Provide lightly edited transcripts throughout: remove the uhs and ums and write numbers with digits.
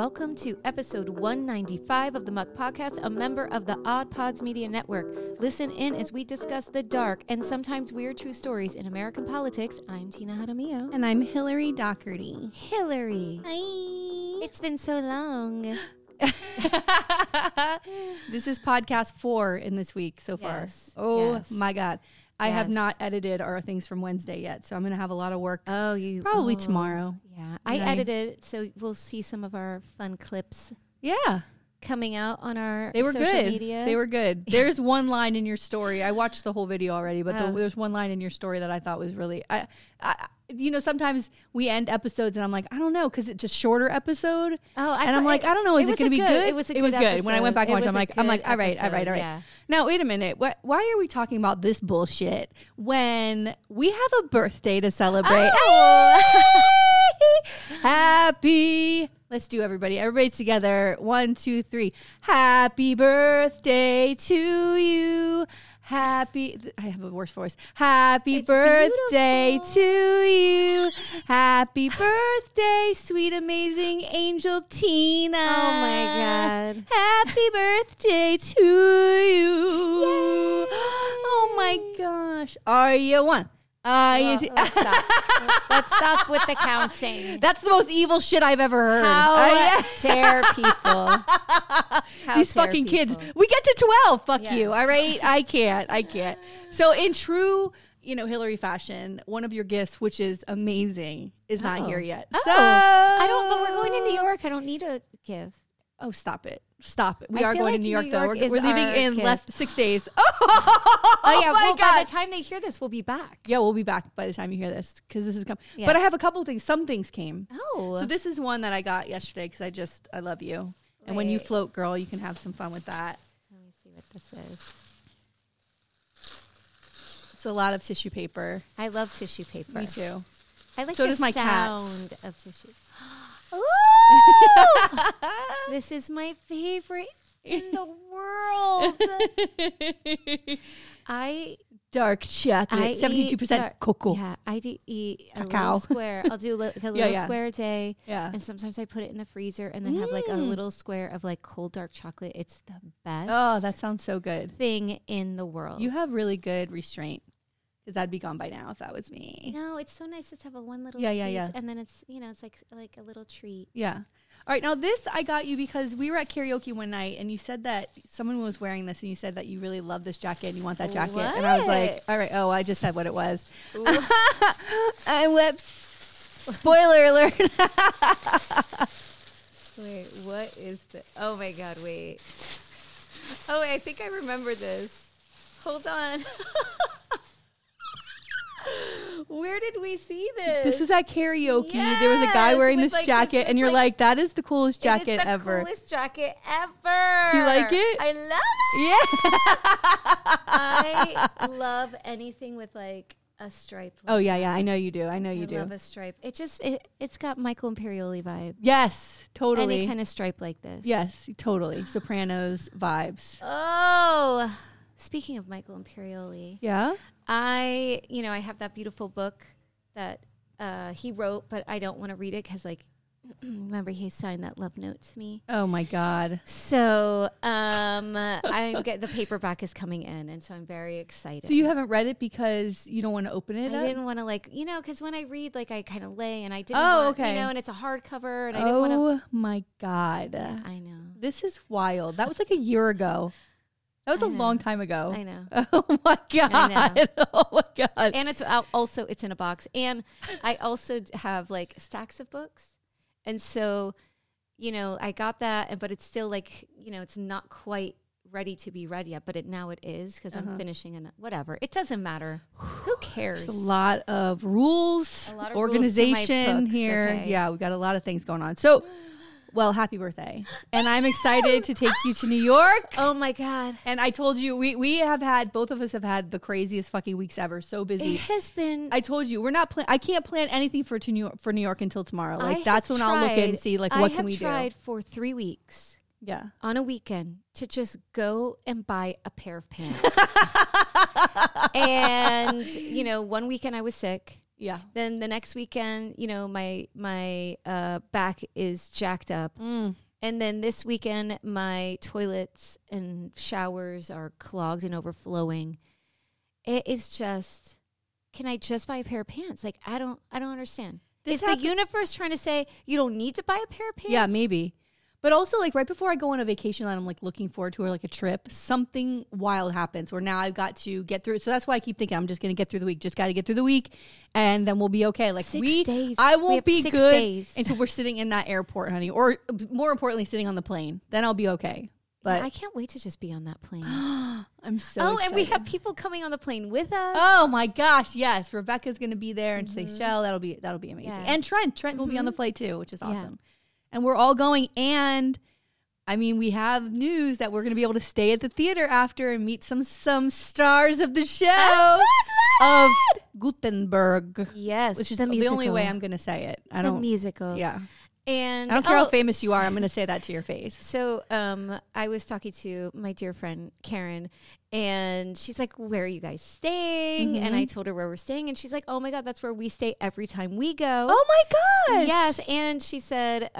Welcome to episode 195 of the Muck Podcast, a member of the Odd Pods Media Network. Listen in as we discuss the dark and sometimes weird true stories in American politics. I'm Tina Hadamio. And I'm Hillary Doherty. Hillary. Hi. It's been so long. This is podcast 4 in this week so far. Yes. Oh, yes. My God. I have not edited our things from Wednesday yet, so I'm going to have a lot of work. Oh, you probably tomorrow. Yeah, I edited, so we'll see some of our fun clips. Yeah, coming out on our social media. They were good. There's one line in your story. I watched the whole video already, but there's one line in your story that I thought was really. You know, sometimes we end episodes, and I'm like, I don't know, because it's a shorter episode. Oh, and I'm like, I don't know, is it going to be good? It was good. When I went back and watched, I'm like, all right. Yeah. Now, wait a minute. Why are we talking about this bullshit when we have a birthday to celebrate? Oh. Happy. Let's do everybody. Everybody's together. 1, 2, 3. Happy birthday to you. I have a worse voice. Happy birthday to you. Happy birthday, sweet, amazing angel Tina. Oh, my God. Happy birthday to you. Yay. Oh, my gosh. Are you one? Let's stop. Let's stop with the counting. That's the most evil shit I've ever heard. How dare people. These fucking kids. We get to 12. Fuck you. All right. I can't. So in true, Hillary fashion, one of your gifts, which is amazing, is not here yet. Oh. So but we're going to New York. I don't need a gift. Oh, stop it. We are going to New York, though. We're leaving in less 6 days. Oh, my God. By the time they hear this, we'll be back. Yeah, we'll be back by the time you hear this, because this is coming. Yeah. But I have a couple things. Some things came. Oh. So this is one that I got yesterday, because I love you. Right. And when you float, girl, you can have some fun with that. Let me see what this is. It's a lot of tissue paper. I love tissue paper. Me too. I like the sound of tissue. This is my favorite in the world. Dark chocolate, 72% cocoa. Yeah, I do eat a little square. I'll do a little square a day. Yeah. And sometimes I put it in the freezer and then have a little square of cold dark chocolate. It's the best. Oh, that sounds so good. Thing in the world. You have really good restraint. Because I'd be gone by now if that was me. No, it's so nice just to have a one little piece. And then it's, it's like a little treat. Yeah. All right. Now this I got you because we were at karaoke one night and you said that someone was wearing this and you said that you really love this jacket and you want that jacket. What? And I was like, all right. Oh, I just said what it was. Spoiler alert. Wait, what is the? Oh my God. Wait. Oh, wait, I think I remember this. Hold on. Where did we see this? This was at karaoke. Yes, there was a guy wearing this jacket, and you're like, that is the coolest jacket ever. It is the coolest jacket ever. Do you like it? I love it. Yeah. I love anything with a stripe. Oh, yeah. I know you do. I love a stripe. It just, it's got Michael Imperioli vibes. Yes, totally. Any kind of stripe like this. Yes, totally. Sopranos vibes. Oh, speaking of Michael Imperioli. Yeah? I have that beautiful book that he wrote, but I don't want to read it because, remember he signed that love note to me. Oh, my God. So the paperback is coming in, and so I'm very excited. So you haven't read it because you don't want to open it up? I didn't want to, because when I read, I kind of lay, and I didn't want to, and it's a hardcover, and I didn't want to. Oh, my God. Yeah, I know. This is wild. That was a year ago. That was a long time ago. I know. Oh, my God. And it's also, it's in a box. And I also have, stacks of books. And so, I got that, but it's still, it's not quite ready to be read yet, but it is because I'm finishing and whatever. It doesn't matter. Who cares? There's a lot of rules, organization rules here. Okay. Yeah, we got a lot of things going on. So... Well, happy birthday. And I'm excited to take you to New York. Oh, my God. And I told you, both of us have had the craziest fucking weeks ever. So busy. It has been. I told you, I can't plan anything for New York until tomorrow. That's when I'll look in and see, what can we do? I have tried for 3 weeks. Yeah. On a weekend to just go and buy a pair of pants. And, one weekend I was sick. Yeah. Then the next weekend, you know, my back is jacked up. Mm. And then this weekend, my toilets and showers are clogged and overflowing. It is just, can I just buy a pair of pants? Like, I don't understand. Is the universe trying to say you don't need to buy a pair of pants? Yeah, maybe. But also, like, right before I go on a vacation and I'm, like, looking forward to, or, like, a trip, something wild happens where now I've got to get through it. So that's why I keep thinking I'm just going to get through the week. Just got to get through the week, and then we'll be okay. Like, 6 days. I won't be good until we're sitting in that airport, honey. Or, more importantly, sitting on the plane. Then I'll be okay. But yeah, I can't wait to just be on that plane. I'm so excited. And we have people coming on the plane with us. Oh, my gosh. Yes. Rebecca's going to be there and Seychelles. That'll be amazing. Yeah. And Trent will be on the flight, too, which is awesome. Yeah. And we're all going, and I mean, we have news that we're going to be able to stay at the theater after and meet some stars of the show of Gutenberg. Yes, which is the only way I'm going to say it. The musical. Yeah, and I don't care how famous you are. I'm going to say that to your face. So, I was talking to my dear friend Karen, and she's like, "Where are you guys staying?" Mm-hmm. And I told her where we're staying, and she's like, "Oh my God, that's where we stay every time we go." Oh my gosh! Yes, and she said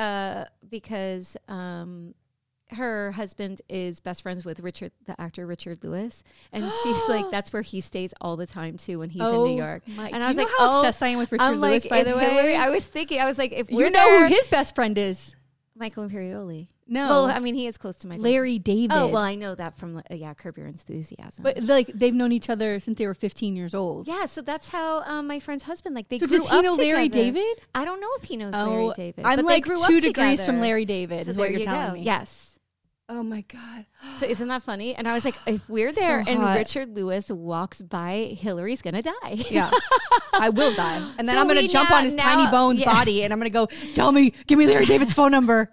because her husband is best friends with the actor Richard Lewis, and she's like, "That's where he stays all the time too when he's in New York." And I was like, "How obsessed I am with Richard Lewis?" Like, by the way, Hillary, I was thinking, I was like, "If we're there, who his best friend is, Michael Imperioli." No. Well, I mean, he is close to my Larry David. Oh, well, I know that from, Curb Your Enthusiasm. But, like, they've known each other since they were 15 years old. Yeah, so that's how my friend's husband, like, they grew up together. So does he know Larry David? I don't know if he knows Larry David. I'm, like, 2 degrees from Larry David is what you're telling me. Yes. Oh, my God. So isn't that funny? And I was like, if we're there and Richard Lewis walks by, Hillary's going to die. Yeah. I will die. And then I'm going to jump on his tiny bones body and I'm going to go, tell me, give me Larry David's phone number.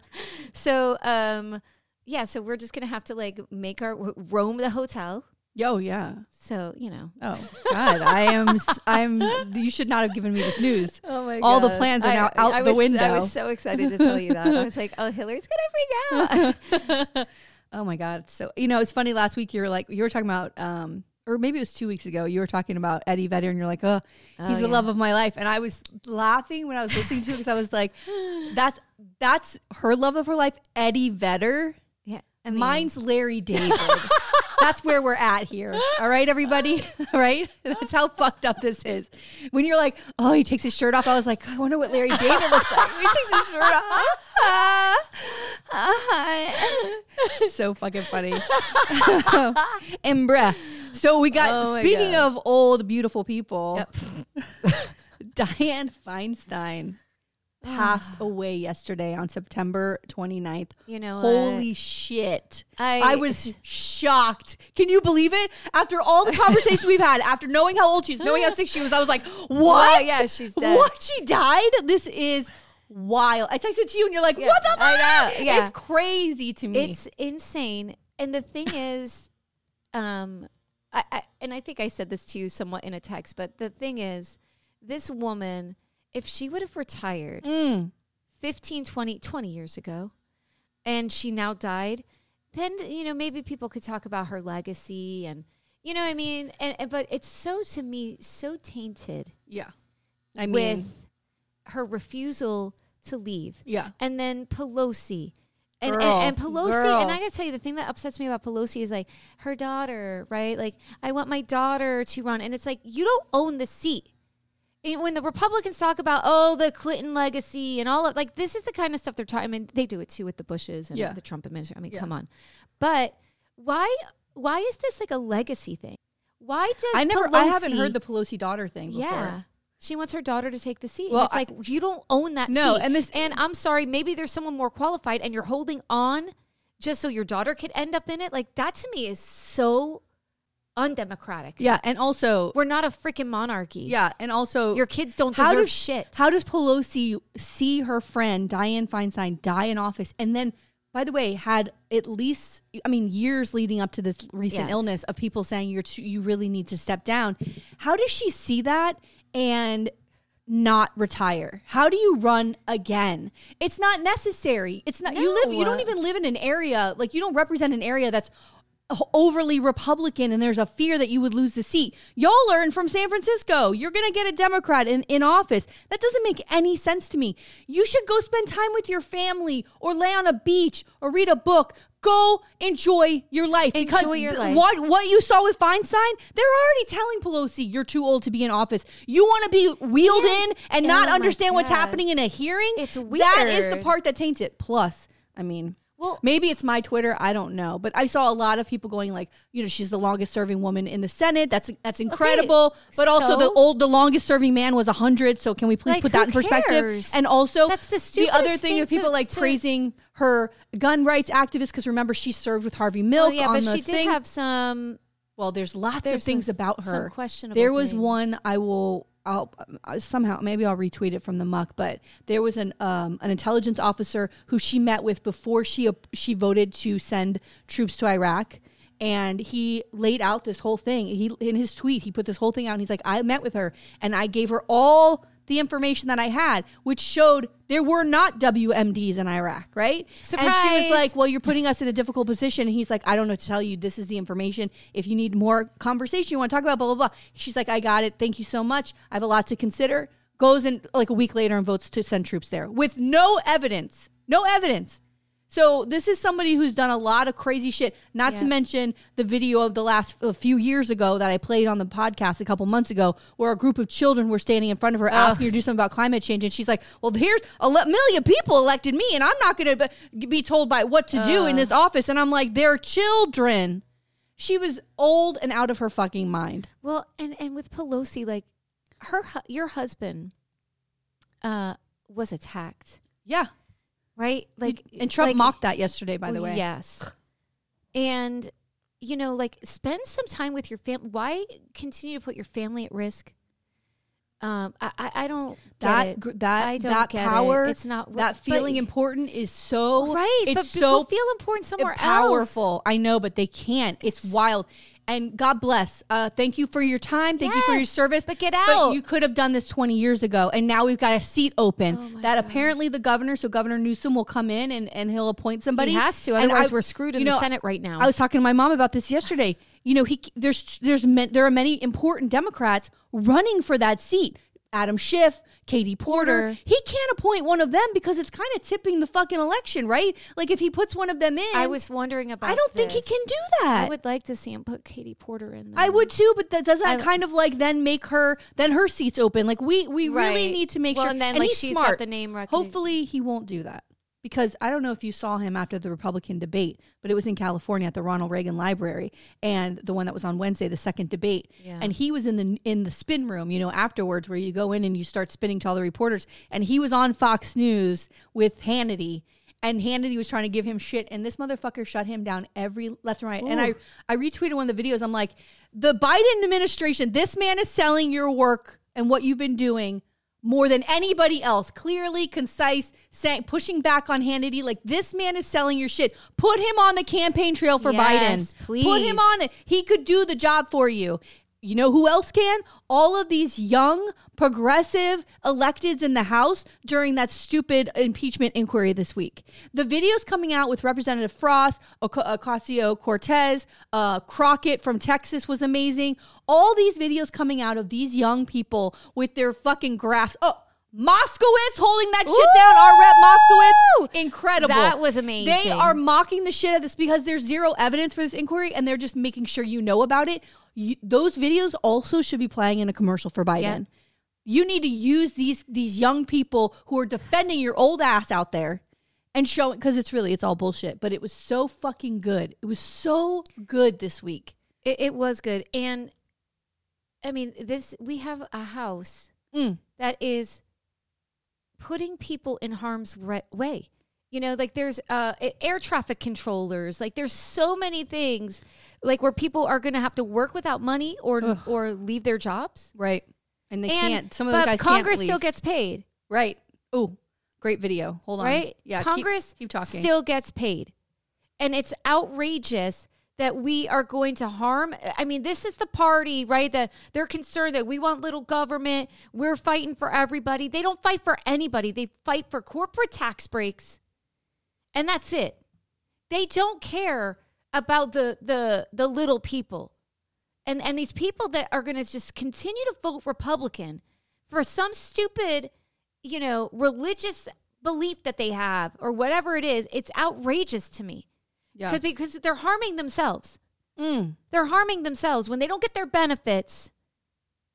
So, so we're just going to have to, like, make our roam the hotel. Oh, yeah. So, you know. Oh, God. I'm. You should not have given me this news. Oh, my God. All the plans are now out the window. I was so excited to tell you that. I was like, oh, Hillary's going to freak out. Oh, my God. So, you know, it's funny. Last week you were talking about, or maybe it was 2 weeks ago, you were talking about Eddie Vedder, and you're like, he's the love of my life. And I was laughing when I was listening to it because I was like, that's her love of her life, Eddie Vedder. Yeah. I mean, mine's Larry David. That's where we're at here. All right, everybody? All right? That's how fucked up this is. When you're like, oh, he takes his shirt off. I was like, I wonder what Larry David looks like when he takes his shirt off. So fucking funny. And bruh. So we got, speaking of old, beautiful people, Dianne Feinstein passed away yesterday on September 29th. You know, holy shit. I was shocked. Can you believe it? After all the conversations we've had, after knowing how old she was, knowing how sick she was, I was like, what? Yeah, she's dead. What? She died? This is wild. I texted you and you're like, what the fuck? Yeah. It's crazy to me. It's insane. And the thing is, I think I said this to you somewhat in a text, but the thing is, this woman, if she would have retired 15, 20 years ago, and she now died, then, you know, maybe people could talk about her legacy and, you know what I mean? But it's to me, so tainted. Yeah. I mean, with her refusal to leave. Yeah. And then Pelosi. And I gotta tell you, the thing that upsets me about Pelosi is, like, her daughter, right? Like, I want my daughter to run. And it's like, you don't own the seat. When the Republicans talk about, the Clinton legacy and all of, like, this is the kind of stuff they're talking. I mean, they do it too with the Bushes and the Trump administration. I mean, come on. But why is this like a legacy thing? Why does I haven't heard the Pelosi daughter thing before. Yeah. She wants her daughter to take the seat. Well, it's like, you don't own that seat. And I'm sorry, maybe there's someone more qualified and you're holding on just so your daughter could end up in it. Like, that to me is so undemocratic. Yeah, and also, we're not a freaking monarchy. Yeah, and also, your kids don't deserve shit. How does Pelosi see her friend Dianne Feinstein die in office, and then, by the way, had at least, I mean, years leading up to this recent illness of people saying you really need to step down? How does she see that and not retire? How do you run again? It's not necessary. It's not. You don't even live in an area, like, you don't represent an area that's overly Republican and there's a fear that you would lose the seat. Y'all learn from San Francisco. You're going to get a Democrat in office. That doesn't make any sense to me. You should go spend time with your family or lay on a beach or read a book. Go enjoy your life. Because what you saw with Feinstein, they're already telling Pelosi, you're too old to be in office. You want to be wheeled in and not understand what's happening in a hearing? It's weird. That is the part that taints it. Plus, I mean... Well, maybe it's my Twitter. I don't know. But I saw a lot of people going like, you know, she's the longest serving woman in the Senate. That's incredible. Okay, but also the longest serving man was 100. So can we please put that in perspective? And also that's the other thing of people praising her gun rights activist, because remember, she served with Harvey Milk. Oh, yeah, but she did have some. Well, there's lots of things about her. There was one I'll somehow, maybe I'll retweet it from the Muck, but there was an intelligence officer who she met with before she voted to send troops to Iraq. And he laid out this whole thing. In his tweet, he put this whole thing out. And he's like, I met with her and I gave her all the information that I had, which showed there were not WMDs in Iraq, right? Surprise. And she was like, well, you're putting us in a difficult position. And he's like, I don't know what to tell you. This is the information. If you need more conversation, you want to talk about blah, blah, blah. She's like, I got it. Thank you so much. I have a lot to consider. Goes in like a week later and votes to send troops there with no evidence. No evidence. So this is somebody who's done a lot of crazy shit, not to mention the video of a few years ago that I played on the podcast a couple months ago, where a group of children were standing in front of her asking her to do something about climate change. And she's like, well, here's a million people elected me and I'm not going to be told by what to do in this office. And I'm like, they're children. She was old and out of her fucking mind. Well, and with Pelosi, like your husband was attacked. Yeah. Right? And Trump mocked that yesterday, by the way. Yes. And, you know, like, spend some time with your family. Why continue to put your family at risk? I don't get it. It's not that feeling important is so right. It's but so people feel important somewhere powerful. Else. I know, but they can't. It's wild. And God bless. Thank you for your time. Thank you for your service. But get out. But you could have done this 20 years ago, and now we've got a seat open. Oh that God. Apparently the governor, so Governor Newsom will come in and he'll appoint somebody. He has to, otherwise we're screwed in the Senate right now. I was talking to my mom about this yesterday. You know, there are many important Democrats running for that seat. Adam Schiff, Katie Porter. He can't appoint one of them because it's kind of tipping the fucking election, right? Like if he puts one of them in. I was wondering about that. I don't think he can do that. I would like to see him put Katie Porter in there. I would too, but that doesn't kind of like then make her, then her seat's open. Like we really need to make sure. And then and like she's smart. Got the name recognition. Hopefully he won't do that. Because I don't know if you saw him after the Republican debate, but it was in California at the Ronald Reagan Library, and the one that was on Wednesday, the second debate. Yeah. And he was in the spin room, you know, afterwards where you go in and you start spinning to all the reporters. And he was on Fox News with Hannity, and Hannity was trying to give him shit. And this motherfucker shut him down every left and right. Ooh. And I retweeted one of the videos. I'm like, the Biden administration, this man is selling your work and what you've been doing more than anybody else. Clearly, concise, pushing back on Hannity. Like, this man is selling your shit. Put him on the campaign trail for Biden. Please. Put him on it. He could do the job for you. You know who else can? All of these young, progressive electeds in the House during that stupid impeachment inquiry this week. The videos coming out with Representative Frost, Ocasio-Cortez, Crockett from Texas was amazing. All these videos coming out of these young people with their fucking graphs. Oh, Moskowitz holding that shit down. Our rep Moskowitz. Incredible. That was amazing. They are mocking the shit out of this because there's zero evidence for this inquiry and they're just making sure you know about it. Those videos also should be playing in a commercial for Biden. Yeah. You need to use these young people who are defending your old ass out there and showing, because it's all bullshit. But it was so fucking good. It was so good this week. It was good. And I mean, we have a House that is putting people in harm's way. You know, like there's air traffic controllers. Like there's so many things like where people are going to have to work without money or leave their jobs. Right. And they can't. Some of the guys Congress can't still gets paid. Right. Ooh, great video. Hold on. Right. Yeah. Congress keep talking. Still gets paid. And it's outrageous that we are going to harm. I mean, this is the party, right? That they're concerned that we want little government. We're fighting for everybody. They don't fight for anybody. They fight for corporate tax breaks. And that's it. They don't care about the little people. And these people that are going to just continue to vote Republican for some stupid, you know, religious belief that they have or whatever it is, it's outrageous to me. Yeah. Because they're harming themselves. Mm. They're harming themselves when they don't get their benefits.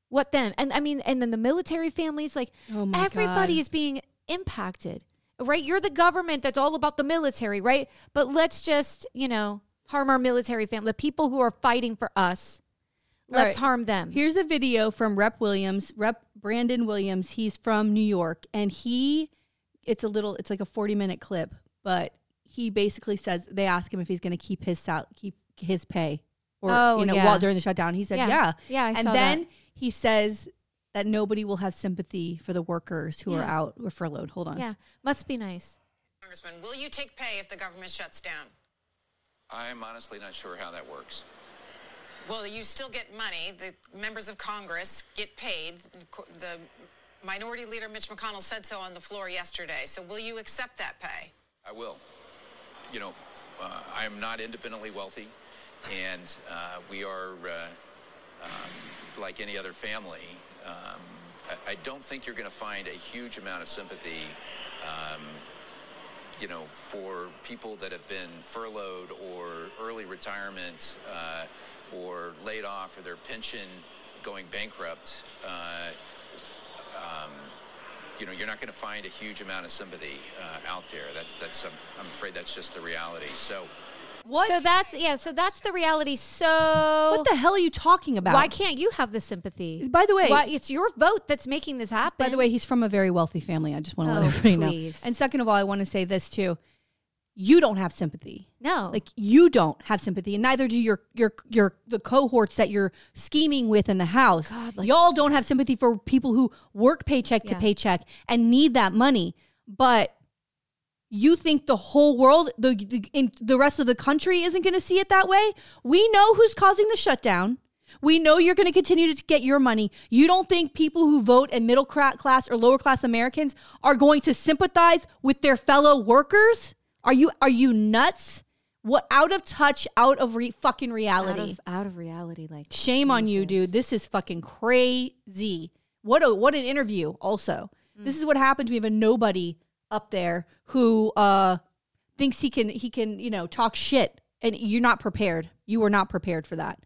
What then? And I mean, and then the military families, like, oh my everybody God. Is being impacted, right? You're the government that's all about the military, right? But let's just, you know, harm our military family, the people who are fighting for us. Let's harm them. Here's a video from Rep. Brandon Williams. He's from New York, and it's like a 40-minute clip, but he basically says they ask him if he's going to keep his pay or while during the shutdown. He said, yeah. I saw then that. He says that nobody will have sympathy for the workers who are out or furloughed. Hold on. Yeah, must be nice. Congressman, will you take pay if the government shuts down? I'm honestly not sure how that works. Well, you still get money. The members of Congress get paid. The Minority Leader Mitch McConnell said so on the floor yesterday. So will you accept that pay? I will. You know, I am not independently wealthy, and we are like any other family. I don't think you're going to find a huge amount of sympathy, you know, for people that have been furloughed or early retirement, or laid off, or their pension going bankrupt. You know, you're not going to find a huge amount of sympathy out there. That's. I'm afraid that's just the reality. So, what? So that's the reality. So, what the hell are you talking about? Why can't you have the sympathy? By the way, it's your vote that's making this happen. By the way, he's from a very wealthy family. I just want to let everybody know. And second of all, I want to say this too. You don't have sympathy. No. Like, you don't have sympathy, and neither do the cohorts that you're scheming with in the House. God, like, y'all don't have sympathy for people who work paycheck to paycheck and need that money. But you think the whole world, the rest of the country isn't going to see it that way? We know who's causing the shutdown. We know you're going to continue to get your money. You don't think people who vote and middle class or lower class Americans are going to sympathize with their fellow workers? Are you nuts? What, out of touch, out of fucking reality. Out of reality, like, shame on you, dude. This is fucking crazy. What an interview also. Mm. This is what happens. We have a nobody up there who thinks he can, you know, talk shit, and you're not prepared. You were not prepared for that.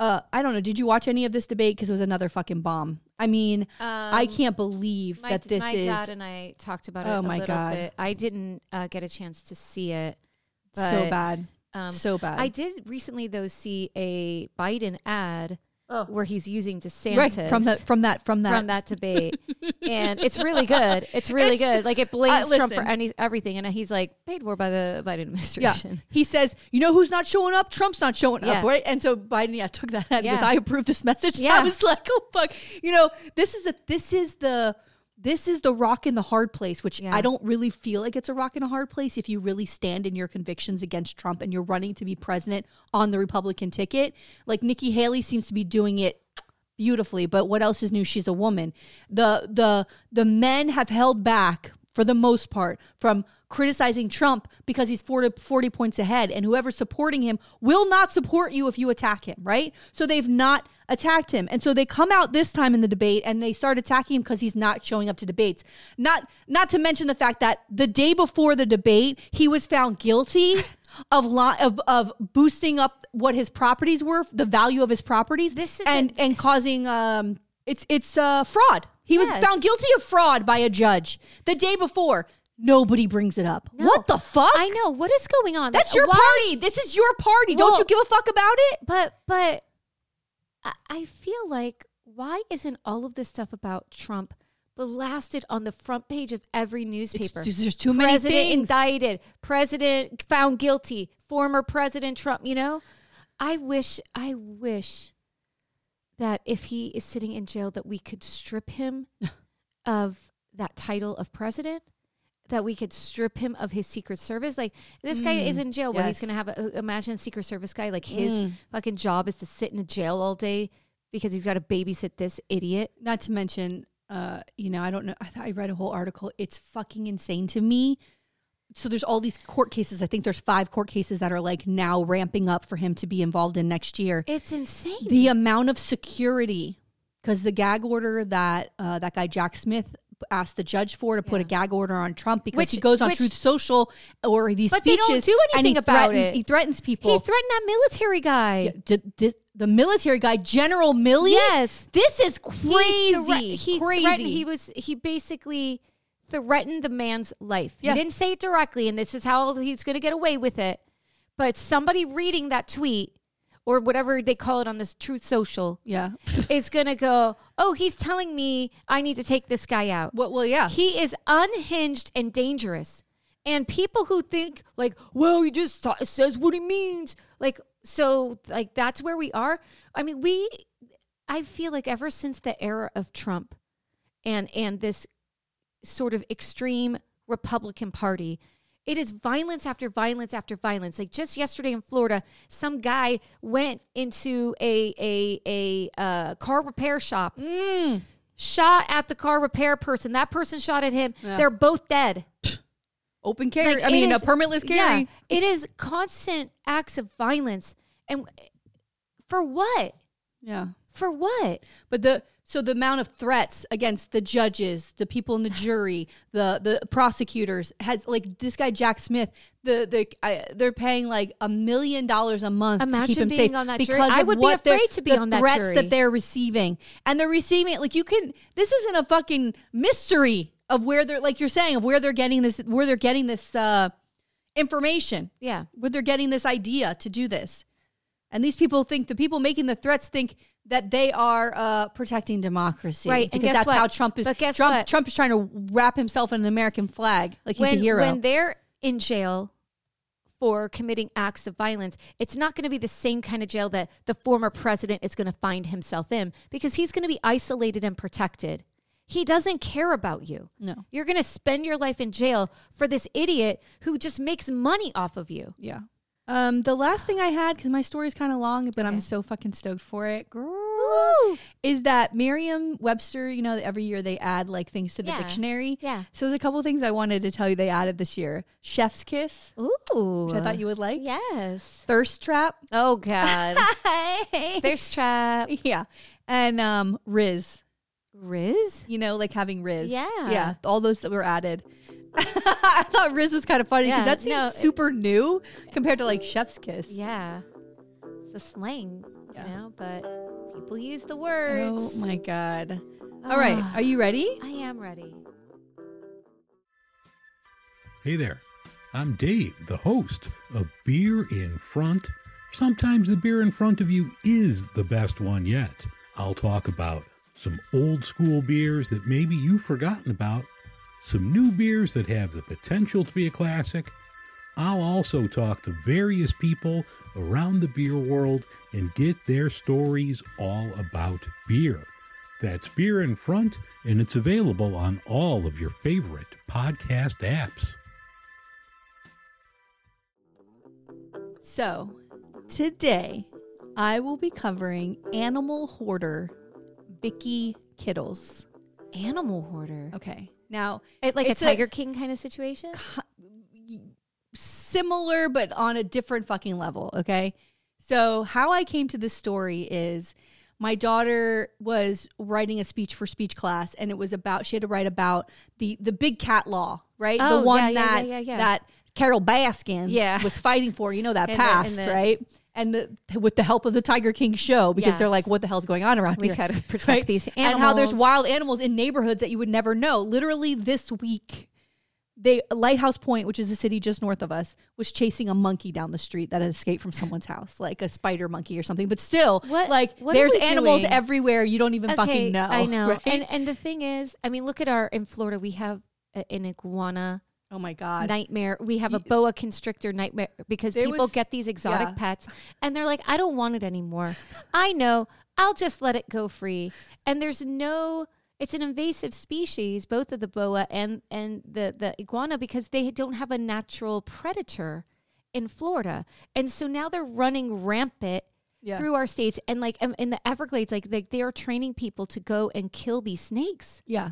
I don't know. Did you watch any of this debate? Because it was another fucking bomb. I mean, I can't believe that this is... My dad and I talked about it a little bit. I didn't get a chance to see it. But, so bad. I did recently, though, see a Biden ad where he's using DeSantis. Right, from that debate. And it's really good. It's really good. Like, it blames Trump for everything. And he's, like, paid for by the Biden administration. Yeah. He says, you know who's not showing up? Trump's not showing up, right? And so Biden, took that head because I approved this message. Yeah. I was like, oh, fuck. You know, this is the rock in the hard place, which I don't really feel like it's a rock in a hard place if you really stand in your convictions against Trump and you're running to be president on the Republican ticket. Like, Nikki Haley seems to be doing it beautifully, but what else is new? She's a woman. The men have held back for the most part from criticizing Trump because he's 40 points ahead, and whoever's supporting him will not support you if you attack him, right? So they've not attacked him. And so they come out this time in the debate and they start attacking him because he's not showing up to debates. Not to mention the fact that the day before the debate, he was found guilty of boosting up what his properties were, the value of his properties, and causing it's fraud. He was found guilty of fraud by a judge the day before. Nobody brings it up. No. What the fuck? I know. What is going on? That's your party. This is your party. Well, don't you give a fuck about it? But I feel like, why isn't all of this stuff about Trump blasted on the front page of every newspaper? There's too many things. President indicted. President found guilty. Former President Trump, you know? I wish that if he is sitting in jail, that we could strip him of that title of president, that we could strip him of his Secret Service. Like, this guy is in jail. Yes. What, he's going to have imagine a Secret Service guy, like, his fucking job is to sit in a jail all day because he's got to babysit this idiot. Not to mention, you know, I don't know. I read a whole article. It's fucking insane to me. So there's all these court cases. I think there's 5 court cases that are like now ramping up for him to be involved in next year. It's insane. The amount of security, because the gag order that that guy Jack Smith asked the judge for to put a gag order on Trump because he goes on Truth Social or these speeches. But they don't do anything about it. He threatens people. He threatened that military guy. The military guy, General Milley? Yes. This is crazy. He basically threatened the man's life. Yeah. He didn't say it directly, and this is how he's going to get away with it. But somebody reading that tweet or whatever they call it on this Truth Social is going to go, oh, he's telling me I need to take this guy out. Well, yeah. He is unhinged and dangerous. And people who think like, well, he just says what he means. Like, so like that's where we are. I mean, I feel like ever since the era of Trump and this sort of extreme Republican Party, it is violence after violence after violence. Like just yesterday in Florida, some guy went into a car repair shop, shot at the car repair person. That person shot at him. Yeah. They're both dead. Open carry. Like, a permitless carry. Yeah, it is constant acts of violence. And for what? Yeah. For what? But the amount of threats against the judges, the people in the jury, the prosecutors has like this guy Jack Smith. They're paying like $1 million a month to keep him safe on that because jury. I would be afraid to be on that jury. The threats that they're receiving, and they're receiving it like you can. This isn't a fucking mystery of where they're like you're saying of where they're getting this information. Yeah, where they're getting this idea to do this, and these people think the people making the threats think that they are protecting democracy. Right. Because that's how Trump is. Trump is trying to wrap himself in an American flag. Like he's a hero. When they're in jail for committing acts of violence, it's not going to be the same kind of jail that the former president is going to find himself in because he's going to be isolated and protected. He doesn't care about you. No. You're going to spend your life in jail for this idiot who just makes money off of you. Yeah. The last thing I had, because my story is kind of long, but okay. I'm so fucking stoked for it, girl, is that Merriam-Webster, you know, every year they add like things to the dictionary. Yeah. So there's a couple things I wanted to tell you they added this year. Chef's kiss. Ooh. Which I thought you would like. Yes. Thirst trap. Oh, God. Thirst trap. Yeah. And Riz. Riz? You know, like having Riz. Yeah. Yeah. All those that were added. I thought Riz was kind of funny because that seems super new compared to like Chef's Kiss. Yeah. It's a slang, you know, but people use the words. Oh my God. All right. Are you ready? I am ready. Hey there. I'm Dave, the host of Beer in Front. Sometimes the beer in front of you is the best one yet. I'll talk about some old school beers that maybe you've forgotten about. Some new beers that have the potential to be a classic. I'll also talk to various people around the beer world and get their stories all about beer. That's Beer in Front, and it's available on all of your favorite podcast apps. So, today I will be covering animal hoarder Vikki Kittles. Animal hoarder? Okay. Now, it's a Tiger King kind of situation? Similar, but on a different fucking level, okay? So how I came to this story is my daughter was writing a speech for speech class, and it was about, she had to write about the big cat law, right? Oh, the one that Carol Baskin was fighting for, you know, that passed, right? And with the help of the Tiger King show, because they're like, what the hell's going on around here? We got to protect these animals. And how there's wild animals in neighborhoods that you would never know. Literally this week, Lighthouse Point, which is a city just north of us, was chasing a monkey down the street that had escaped from someone's house, like a spider monkey or something. But still, what there's animals everywhere you don't even fucking know. I know. Right? And the thing is, I mean, look at in Florida, we have an iguana. Oh my God. Nightmare. We have a boa constrictor nightmare because people get these exotic pets and they're like, I don't want it anymore. I know. I'll just let it go free. And it's an invasive species, both of the boa and the iguana, because they don't have a natural predator in Florida. And so now they're running rampant through our states. And like in the Everglades, like they are training people to go and kill these snakes. Yeah.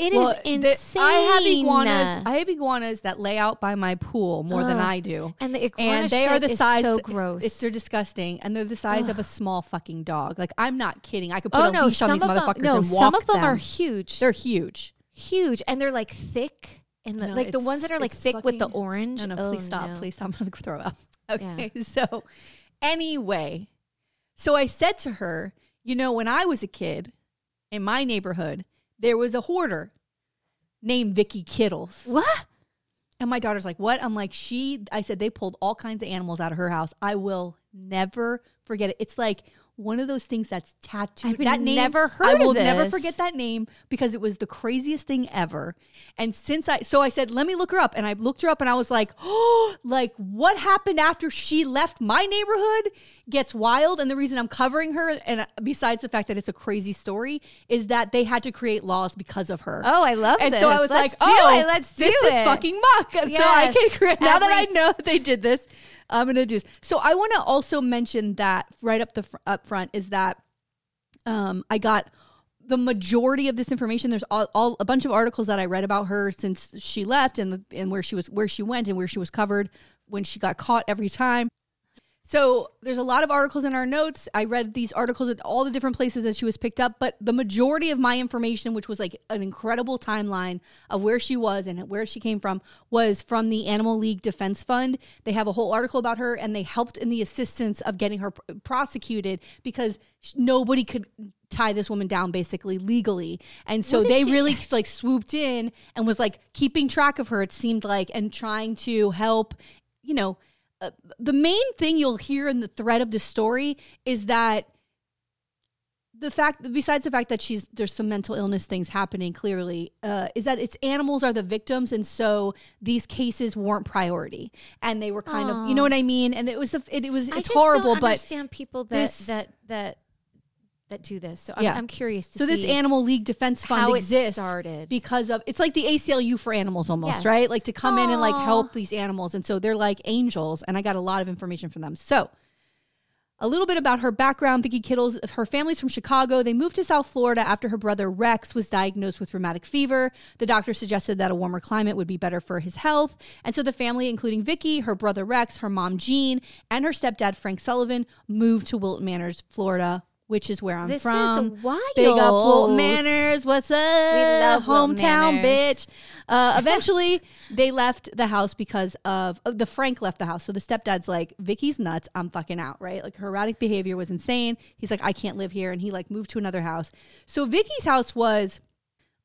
It well, is insane. I have iguanas that lay out by my pool more than I do. And the iguana shit is so gross. They're disgusting. And they're the size of a small fucking dog. Like, I'm not kidding. I could put a leash on these motherfuckers and walk them. Some of them are huge. They're huge. Huge. And they're like thick. And no, like the ones that are like thick with the orange. No, please stop. No. Please stop. I'm going to throw up. Okay. Yeah. So anyway, so I said to her, you know, when I was a kid in my neighborhood, there was a hoarder named Vikki Kittles. What? And my daughter's like, what? I'm like, I said, they pulled all kinds of animals out of her house. I will never forget it. It's like one of those things that's tattooed. I will never forget that name because it was the craziest thing ever. And so I said, let me look her up. And I looked her up and I was like, oh, like what happened after she left my neighborhood gets wild. And the reason I'm covering her, and besides the fact that it's a crazy story, is that they had to create laws because of her. Oh, I love this. And so I was like, oh, this is fucking muck. So I can create, now that I know they did this, I'm going to do this. So I want to also mention that right up front is that I got the majority of this information. There's all a bunch of articles that I read about her since she left and where she went and where she was covered when she got caught every time. So there's a lot of articles in our notes. I read these articles at all the different places that she was picked up, but the majority of my information, which was like an incredible timeline of where she was and where she came from, was from the Animal Legal Defense Fund. They have a whole article about her, and they helped in the assistance of getting her prosecuted because nobody could tie this woman down basically legally. And so they really like swooped in and was like keeping track of her, it seemed like, and trying to help, you know. The main thing you'll hear in the thread of the story is that besides the fact that there's some mental illness things happening clearly, is that it's animals are the victims. And so these cases weren't priority and they were kind of, you know what I mean? And it's horrible, but I understand people that do this. So I'm curious to see. So this Animal League Defense Fund exists because of, it's like the ACLU for animals almost, right? Like to come in and like help these animals. And so they're like angels. And I got a lot of information from them. So a little bit about her background, Vikki Kittles. Her family's from Chicago. They moved to South Florida after her brother Rex was diagnosed with rheumatic fever. The doctor suggested that a warmer climate would be better for his health. And so the family, including Vikki, her brother Rex, her mom Jean, and her stepdad Frank Sullivan, moved to Wilton Manors, Florida, which is where I'm from. This is wild. Big up Wilton Manors. What's up? We love hometown, bitch. Eventually, they left the house because of Frank left the house. So the stepdad's like, Vicky's nuts. I'm fucking out, right? Like her erratic behavior was insane. He's like, I can't live here. And he like moved to another house. So Vicky's house was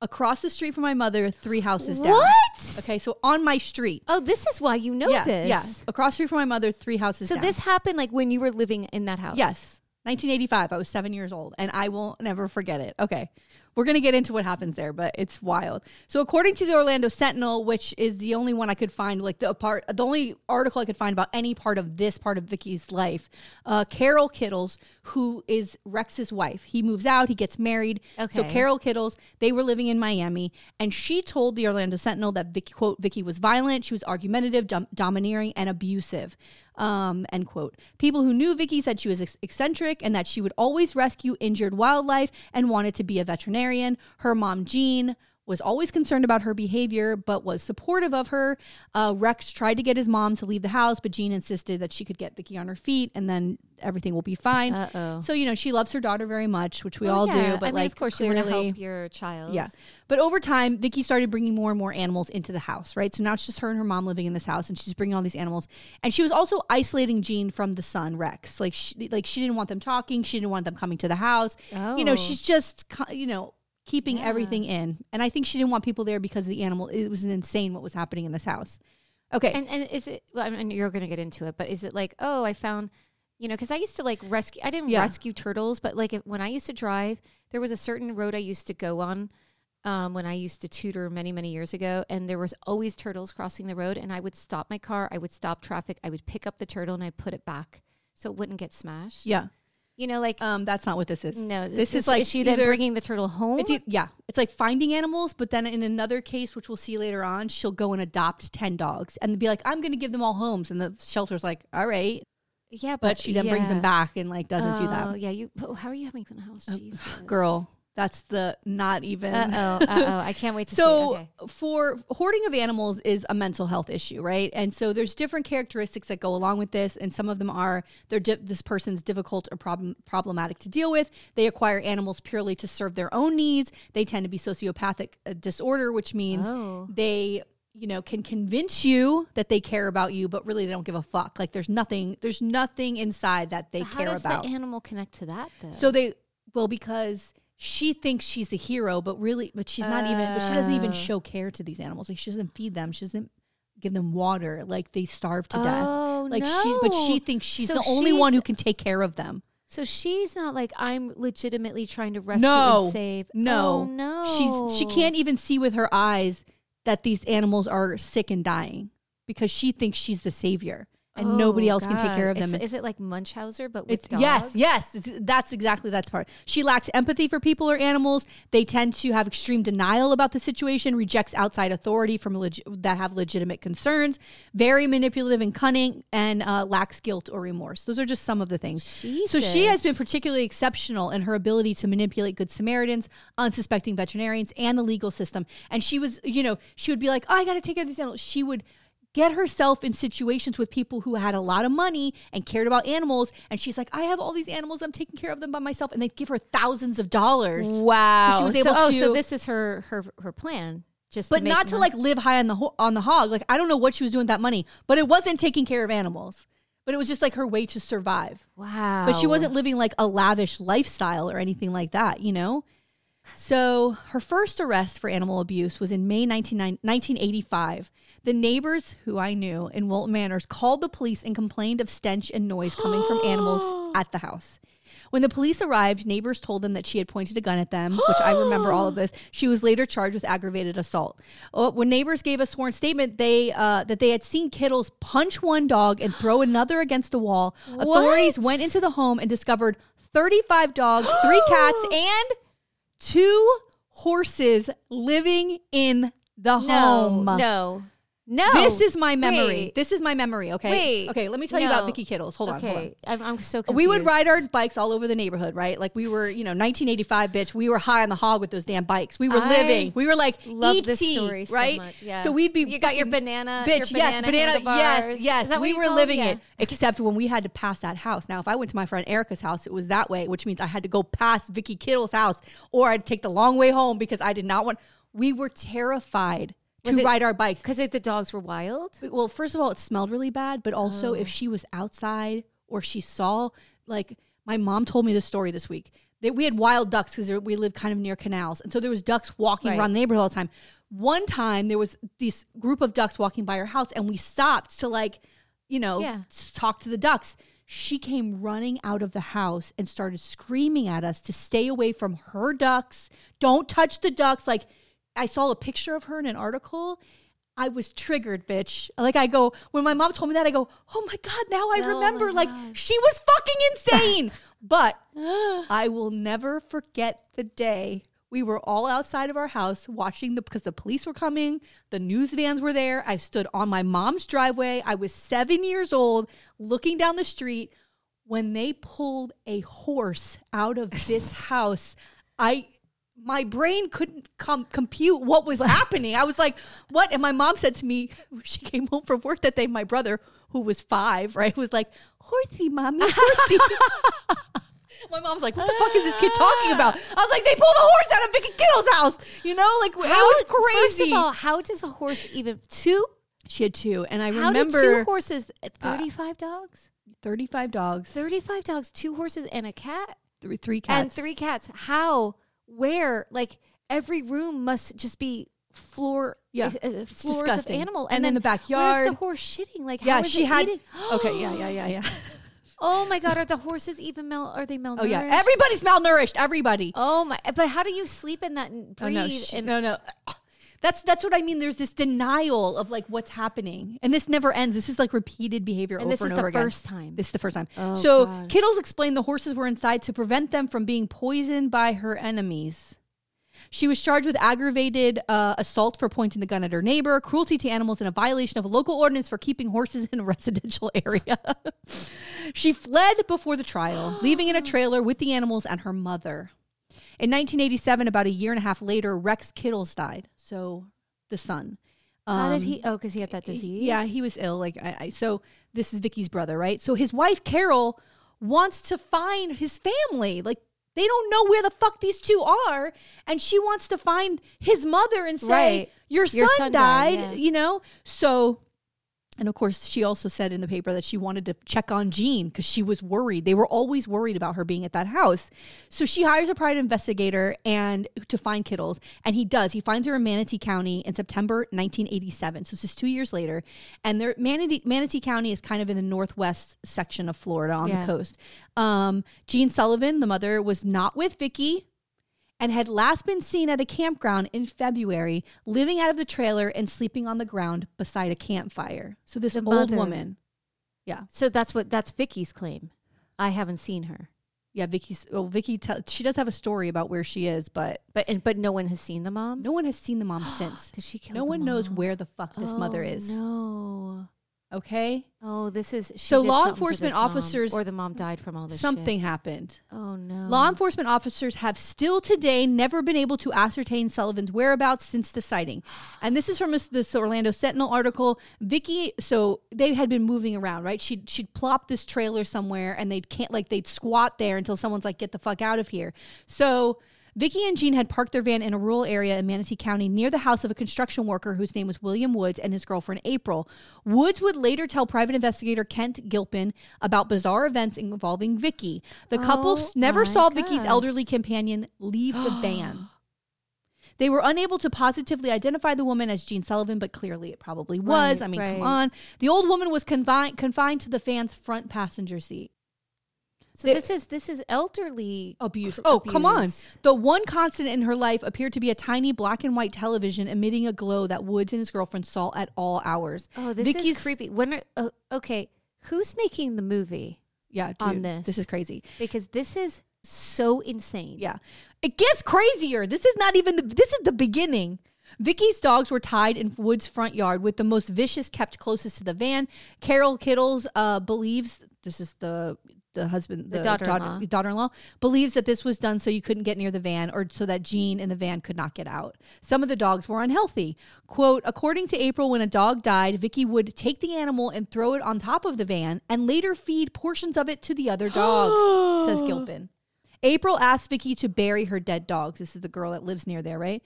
across the street from my mother, 3 houses down. What? Okay, so on my street. Oh, this is why you know this. Yeah, across the street from my mother, 3 houses down. So this happened like when you were living in that house? Yes. 1985, I was 7 years old, and I will never forget it. Okay, we're going to get into what happens there, but it's wild. So according to the Orlando Sentinel, which is the only one I could find, like the only article I could find about any part of this part of Vicky's life, Carol Kittles, who is Rex's wife, he moves out, he gets married. Okay. So Carol Kittles, they were living in Miami, and she told the Orlando Sentinel that, Vikki was violent, she was argumentative, domineering, and abusive. End quote. People who knew Vikki said she was eccentric and that she would always rescue injured wildlife and wanted to be a veterinarian. Her mom, Jean, was always concerned about her behavior but was supportive of her. Rex tried to get his mom to leave the house, but Jean insisted that she could get Vikki on her feet and then everything will be fine. So, you know, she loves her daughter very much, which we all do. But I mean, like, of course, clearly, you want to help your child. Yeah. But over time, Vikki started bringing more and more animals into the house, right? So now it's just her and her mom living in this house, and she's bringing all these animals. And she was also isolating Jean from the son, Rex. Like she didn't want them talking. She didn't want them coming to the house. Oh. You know, she's just, you know, keeping everything in. And I think she didn't want people there because of the animal. It was insane what was happening in this house. Okay. And is it, well, I mean, you're going to get into it, but is it like, oh, I found... You know, because I used to like rescue, I didn't rescue turtles, but like when I used to drive, there was a certain road I used to go on when I used to tutor many, many years ago. And there was always turtles crossing the road. And I would stop my car. I would stop traffic. I would pick up the turtle and I'd put it back so it wouldn't get smashed. Yeah. You know, like... that's not what this is. No. This is like... Is she then bringing the turtle home? It's like finding animals, but then in another case, which we'll see later on, she'll go and adopt 10 dogs and be like, I'm going to give them all homes. And the shelter's like, all right. Yeah, but she then brings them back and like doesn't do that. Oh yeah, how are you having some house? Jesus. Girl, That's the not even. I can't wait to see. Okay. For hoarding of animals is a mental health issue, right? And so there's different characteristics that go along with this. And some of them are, this person's difficult or problematic to deal with. They acquire animals purely to serve their own needs. They tend to be sociopathic disorder, which means they... you know, can convince you that they care about you, but really they don't give a fuck. Like there's nothing inside that they care about. How does the animal connect to that though? So because she thinks she's a hero, but she's not even, but she doesn't even show care to these animals. Like she doesn't feed them. She doesn't give them water. Like they starve to death. Like she thinks she's the only one who can take care of them. So she's not like, I'm legitimately trying to rescue and save. No, she can't even see with her eyes that these animals are sick and dying because she thinks she's the savior and nobody else can take care of them. Is it like Munchausen, but with dogs? Yes. That's exactly that part. She lacks empathy for people or animals. They tend to have extreme denial about the situation, rejects outside authority that have legitimate concerns, very manipulative and cunning, and lacks guilt or remorse. Those are just some of the things. Jesus. So she has been particularly exceptional in her ability to manipulate Good Samaritans, unsuspecting veterinarians, and the legal system. And she was, she would be like, oh, I got to take care of these animals. She would get herself in situations with people who had a lot of money and cared about animals. And she's like, I have all these animals. I'm taking care of them by myself. And they'd give her thousands of dollars. Wow. She was able to, so this is her plan. Just to like live high on the hog. Like, I don't know what she was doing with that money, but it wasn't taking care of animals. But it was just like her way to survive. Wow. But she wasn't living like a lavish lifestyle or anything like that, So her first arrest for animal abuse was in May 1985. The neighbors who I knew in Wilton Manors called the police and complained of stench and noise coming from animals at the house. When the police arrived, neighbors told them that she had pointed a gun at them, which I remember all of this. She was later charged with aggravated assault. When neighbors gave a sworn statement, that they had seen Kittles punch one dog and throw another against the wall. What? Authorities went into the home and discovered 35 dogs, 3 cats, and 2 horses living in the home. No. This is my memory. This is my memory, okay? Okay, let me tell you about Vikki Kittles. Hold on. I'm so confused. We would ride our bikes all over the neighborhood, right? Like we were, 1985, bitch. We were high on the hog with those damn bikes. We were living. We were like E.T., right? So much. Yeah. So we'd be... You got your banana, bitch, your banana handlebars. Yes. We were living it, except when we had to pass that house. Now, if I went to my friend Erica's house, it was that way, which means I had to go past Vikki Kittles' house or I'd take the long way home because I did not want... We were terrified to ride our bikes. Because the dogs were wild? Well, first of all, it smelled really bad. But also if she was outside or she saw, like my mom told me this story this week. That we had wild ducks because we lived kind of near canals. And so there was ducks walking around the neighborhood all the time. One time there was this group of ducks walking by our house and we stopped to talk to the ducks. She came running out of the house and started screaming at us to stay away from her ducks. Don't touch the ducks. Like, I saw a picture of her in an article. I was triggered, bitch. Like I go, when my mom told me that, I go, oh my God, now I remember. Like she was fucking insane. But I will never forget the day we were all outside of our house watching because the police were coming. The news vans were there. I stood on my mom's driveway. I was 7 years old looking down the street when they pulled a horse out of this house. My brain couldn't compute what was happening. I was like, what? And my mom said to me, she came home from work that day, my brother, who was 5, right, was like, horsey, mommy, horsey. My mom's like, what the fuck is this kid talking about? I was like, they pulled a horse out of Vikki Kittles' house. It was crazy. First of all, how does a horse even, 2? She had 2. And I remember. How did 2 horses, 35 dogs? 35 dogs. 35 dogs, 2 horses and a cat? 3 cats. And 3 cats. How? Where like every room must just be floors of animal, and then the backyard. Where's the horse shitting? Like how is she had eating? Okay, yeah. Oh my God, are the horses even malnourished? Oh yeah, everybody's malnourished. Everybody. Oh my, but how do you sleep in that and breathe? No. That's what I mean. There's this denial of like what's happening, and this never ends. This is like repeated behavior over and over again. This is the first time. Oh, so God. Kittles explained the horses were inside to prevent them from being poisoned by her enemies. She was charged with aggravated assault for pointing the gun at her neighbor, cruelty to animals, and a violation of a local ordinance for keeping horses in a residential area. She fled before the trial, leaving in a trailer with the animals and her mother. In 1987, about a year and a half later, Rex Kittles died. So the son. How did he? Oh, because he had that disease. Yeah, he was ill. So this is Vicki's brother, right? So his wife, Carol, wants to find his family. Like, they don't know where the fuck these two are. And she wants to find his mother and say, right. Your son died, yeah. You know? So, and of course, she also said in the paper that she wanted to check on Jean because she was worried. They were always worried about her being at that house. So she hires a private investigator and to find Kittles. And he does. He finds her in Manatee County in September 1987. So this is 2 years later. And Manatee County is kind of in the northwest section of Florida on the coast. Jean Sullivan, the mother, was not with Vicki and had last been seen at a campground in February, living out of the trailer and sleeping on the ground beside a campfire. So this old woman. Yeah. So that's Vicki's claim. I haven't seen her. Yeah, she does have a story about where she is, but no one has seen the mom? No one has seen the mom since. Did she kill the mom? No one knows where the fuck this mother is. No. Okay. Oh, this is so law enforcement officers or the mom died from all this. Something happened. Oh no. Law enforcement officers have still today never been able to ascertain Sullivan's whereabouts since the sighting. And this is from this Orlando Sentinel article. Vicki, so they had been moving around, right? She'd plop this trailer somewhere and they'd squat there until someone's like, get the fuck out of here. So Vicki and Jean had parked their van in a rural area in Manatee County near the house of a construction worker whose name was William Woods and his girlfriend, April. Woods would later tell private investigator Kent Gilpin about bizarre events involving Vicki. The couple never saw Vicki's elderly companion leave the van. They were unable to positively identify the woman as Jean Sullivan, but clearly it probably was. Come on. The old woman was confined to the van's front passenger seat. So this is elderly abuse. Oh, come on. The one constant in her life appeared to be a tiny black and white television emitting a glow that Woods and his girlfriend saw at all hours. Oh, this is creepy. Who's making the movie? Yeah, dude, on this? This is crazy. Because this is so insane. Yeah. It gets crazier. This is not even this is the beginning. Vicki's dogs were tied in Woods' front yard with the most vicious kept closest to the van. Carol Kittles believes this is the daughter-in-law believes that this was done so you couldn't get near the van or so that Jean in the van could not get out. Some of the dogs were unhealthy. Quote, according to April, when a dog died, Vicki would take the animal and throw it on top of the van and later feed portions of it to the other dogs, says Gilpin. April asked Vicki to bury her dead dogs. This is the girl that lives near there, right?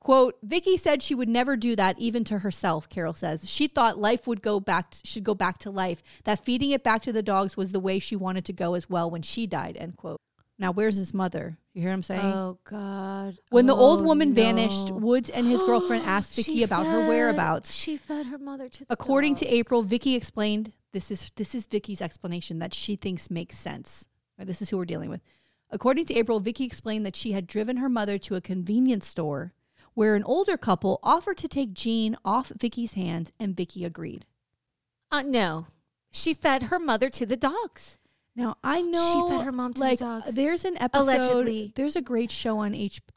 Quote, Vicki said she would never do that even to herself, Carol says. She thought life should go back to life, that feeding it back to the dogs was the way she wanted to go as well when she died, end quote. Now, where's his mother? You hear what I'm saying? Oh, God. When the old woman vanished, Woods and his girlfriend asked Vicki about her whereabouts. She fed her mother to the According dogs. To April, Vicki explained, this is Vicki's explanation that she thinks makes sense. Right, this is who we're dealing with. According to April, Vicki explained that she had driven her mother to a convenience store where an older couple offered to take Jean off Vicki's hands, and Vicki agreed. No. She fed her mother to the dogs. Now, I know... She fed her mom to the dogs. There's an episode... Allegedly. There's a great show on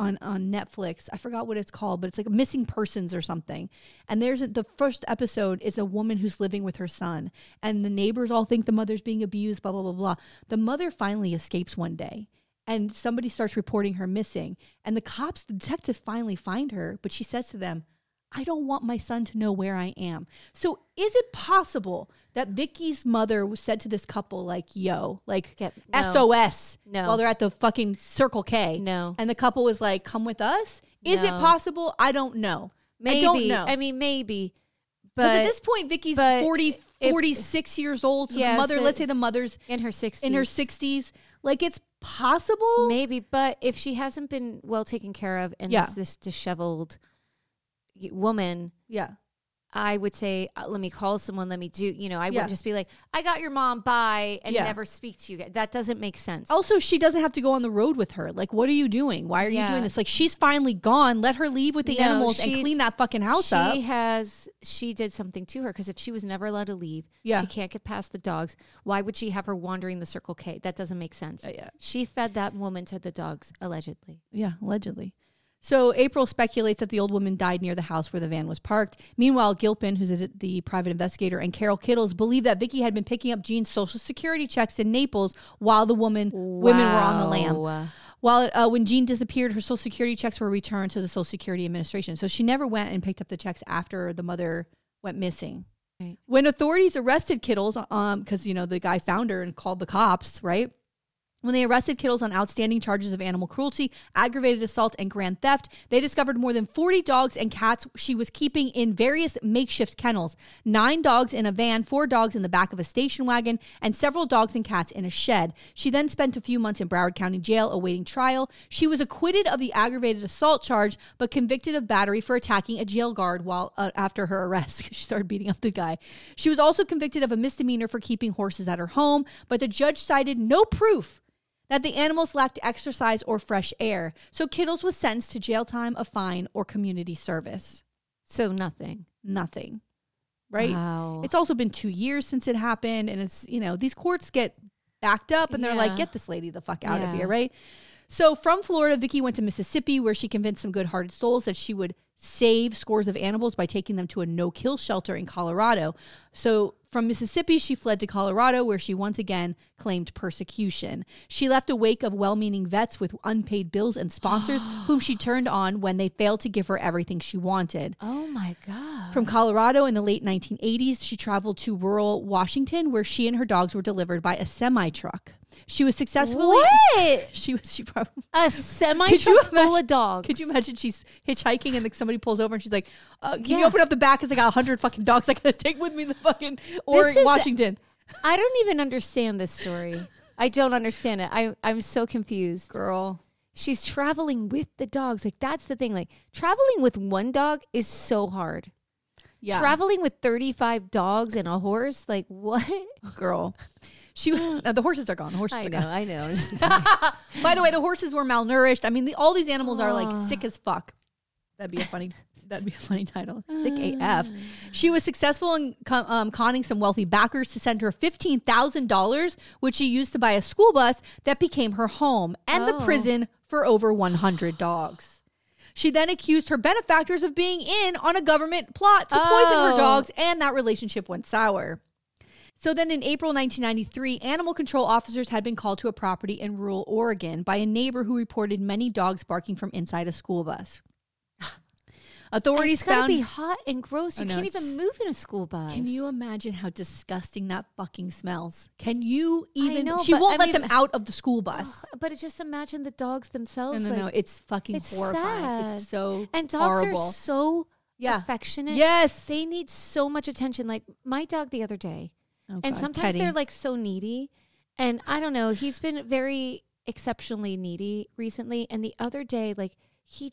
Netflix. I forgot what it's called, but it's like Missing Persons or something. And the first episode is a woman who's living with her son. And the neighbors all think the mother's being abused, blah, blah, blah, blah. The mother finally escapes one day. And somebody starts reporting her missing. And the detectives finally find her. But she says to them, I don't want my son to know where I am. So is it possible that Vicki's mother said to this couple, like, yo, like, SOS while they're at the fucking Circle K? No. And the couple was like, come with us? Is it possible? I don't know. Maybe. I don't know. I mean, maybe. Because at this point, Vicki's 46 years old. So the mother, let's say the mother's in her 60s. Like, it's possible? Maybe, but if she hasn't been well taken care of and is this disheveled woman, I would say, let me call someone, let me do, I wouldn't just be like, I got your mom, bye, and never speak to you. That doesn't make sense. Also, she doesn't have to go on the road with her. Like, what are you doing? Why are you doing this? Like, she's finally gone. Let her leave with the animals and clean that fucking house up. She did something to her because if she was never allowed to leave, she can't get past the dogs. Why would she have her wandering the Circle K? That doesn't make sense. She fed that woman to the dogs, allegedly. Yeah, allegedly. So April speculates that the old woman died near the house where the van was parked. Meanwhile, Gilpin, who's the private investigator, and Carol Kittles believe that Vicki had been picking up Jean's Social Security checks in Naples while the women were on the lam. When Jean disappeared, her Social Security checks were returned to the Social Security Administration. So she never went and picked up the checks after the mother went missing. Right. When authorities arrested Kittles, because, you know, the guy found her and called the cops, right? When they arrested Kittles on outstanding charges of animal cruelty, aggravated assault, and grand theft, they discovered more than 40 dogs and cats she was keeping in various makeshift kennels, 9 dogs in a van, 4 dogs in the back of a station wagon, and several dogs and cats in a shed. She then spent a few months in Broward County Jail awaiting trial. She was acquitted of the aggravated assault charge, but convicted of battery for attacking a jail guard while after her arrest. She started beating up the guy. She was also convicted of a misdemeanor for keeping horses at her home, but the judge cited no proof that the animals lacked exercise or fresh air. So Kittles was sentenced to jail time, a fine, or community service. So nothing. Nothing. Right? Wow. It's also been 2 years since it happened. And it's, you know, these courts get backed up and they're like, get this lady the fuck out of here, right? So from Florida, Vikki went to Mississippi, where she convinced some good-hearted souls that she would save scores of animals by taking them to a no-kill shelter in Colorado. So from Mississippi, she fled to Colorado, where she once again claimed persecution. She left a wake of well-meaning vets with unpaid bills and sponsors whom she turned on when they failed to give her everything she wanted. Oh, my God. From Colorado in the late 1980s, she traveled to rural Washington, where she and her dogs were delivered by a semi-truck. She was successfully... What? She probably... A semi-truck full of dogs. Could you imagine she's hitchhiking and like somebody pulls over and she's like, can you open up the back? Because I got 100 fucking dogs I gotta take with me to fucking... Washington. I don't even understand this story. I don't understand it. I'm so confused. Girl. She's traveling with the dogs. Like, that's the thing. Like, traveling with one dog is so hard. Yeah. Traveling with 35 dogs and a horse. Like, what? Girl. The horses are gone. I know. By the way, the horses were malnourished. I mean, all these animals are like sick as fuck. That'd be a funny title. Sick AF. She was successful in conning some wealthy backers to send her $15,000, which she used to buy a school bus that became her home and the prison for over 100 dogs. She then accused her benefactors of being in on a government plot to poison her dogs, and that relationship went sour. So then in April 1993, animal control officers had been called to a property in rural Oregon by a neighbor who reported many dogs barking from inside a school bus. Authorities found... It's gotta be hot and gross. You can't even move in a school bus. Can you imagine how disgusting that fucking smells? Can you even... I know, she won't let them out of the school bus. But just imagine the dogs themselves. No. It's fucking horrifying. Sad. It's so And dogs horrible. Are so affectionate. Yes. They need so much attention. Like, my dog the other day. Oh, and God, sometimes Teddy. They're like so needy. And I don't know. He's been very exceptionally needy recently. And the other day, like... He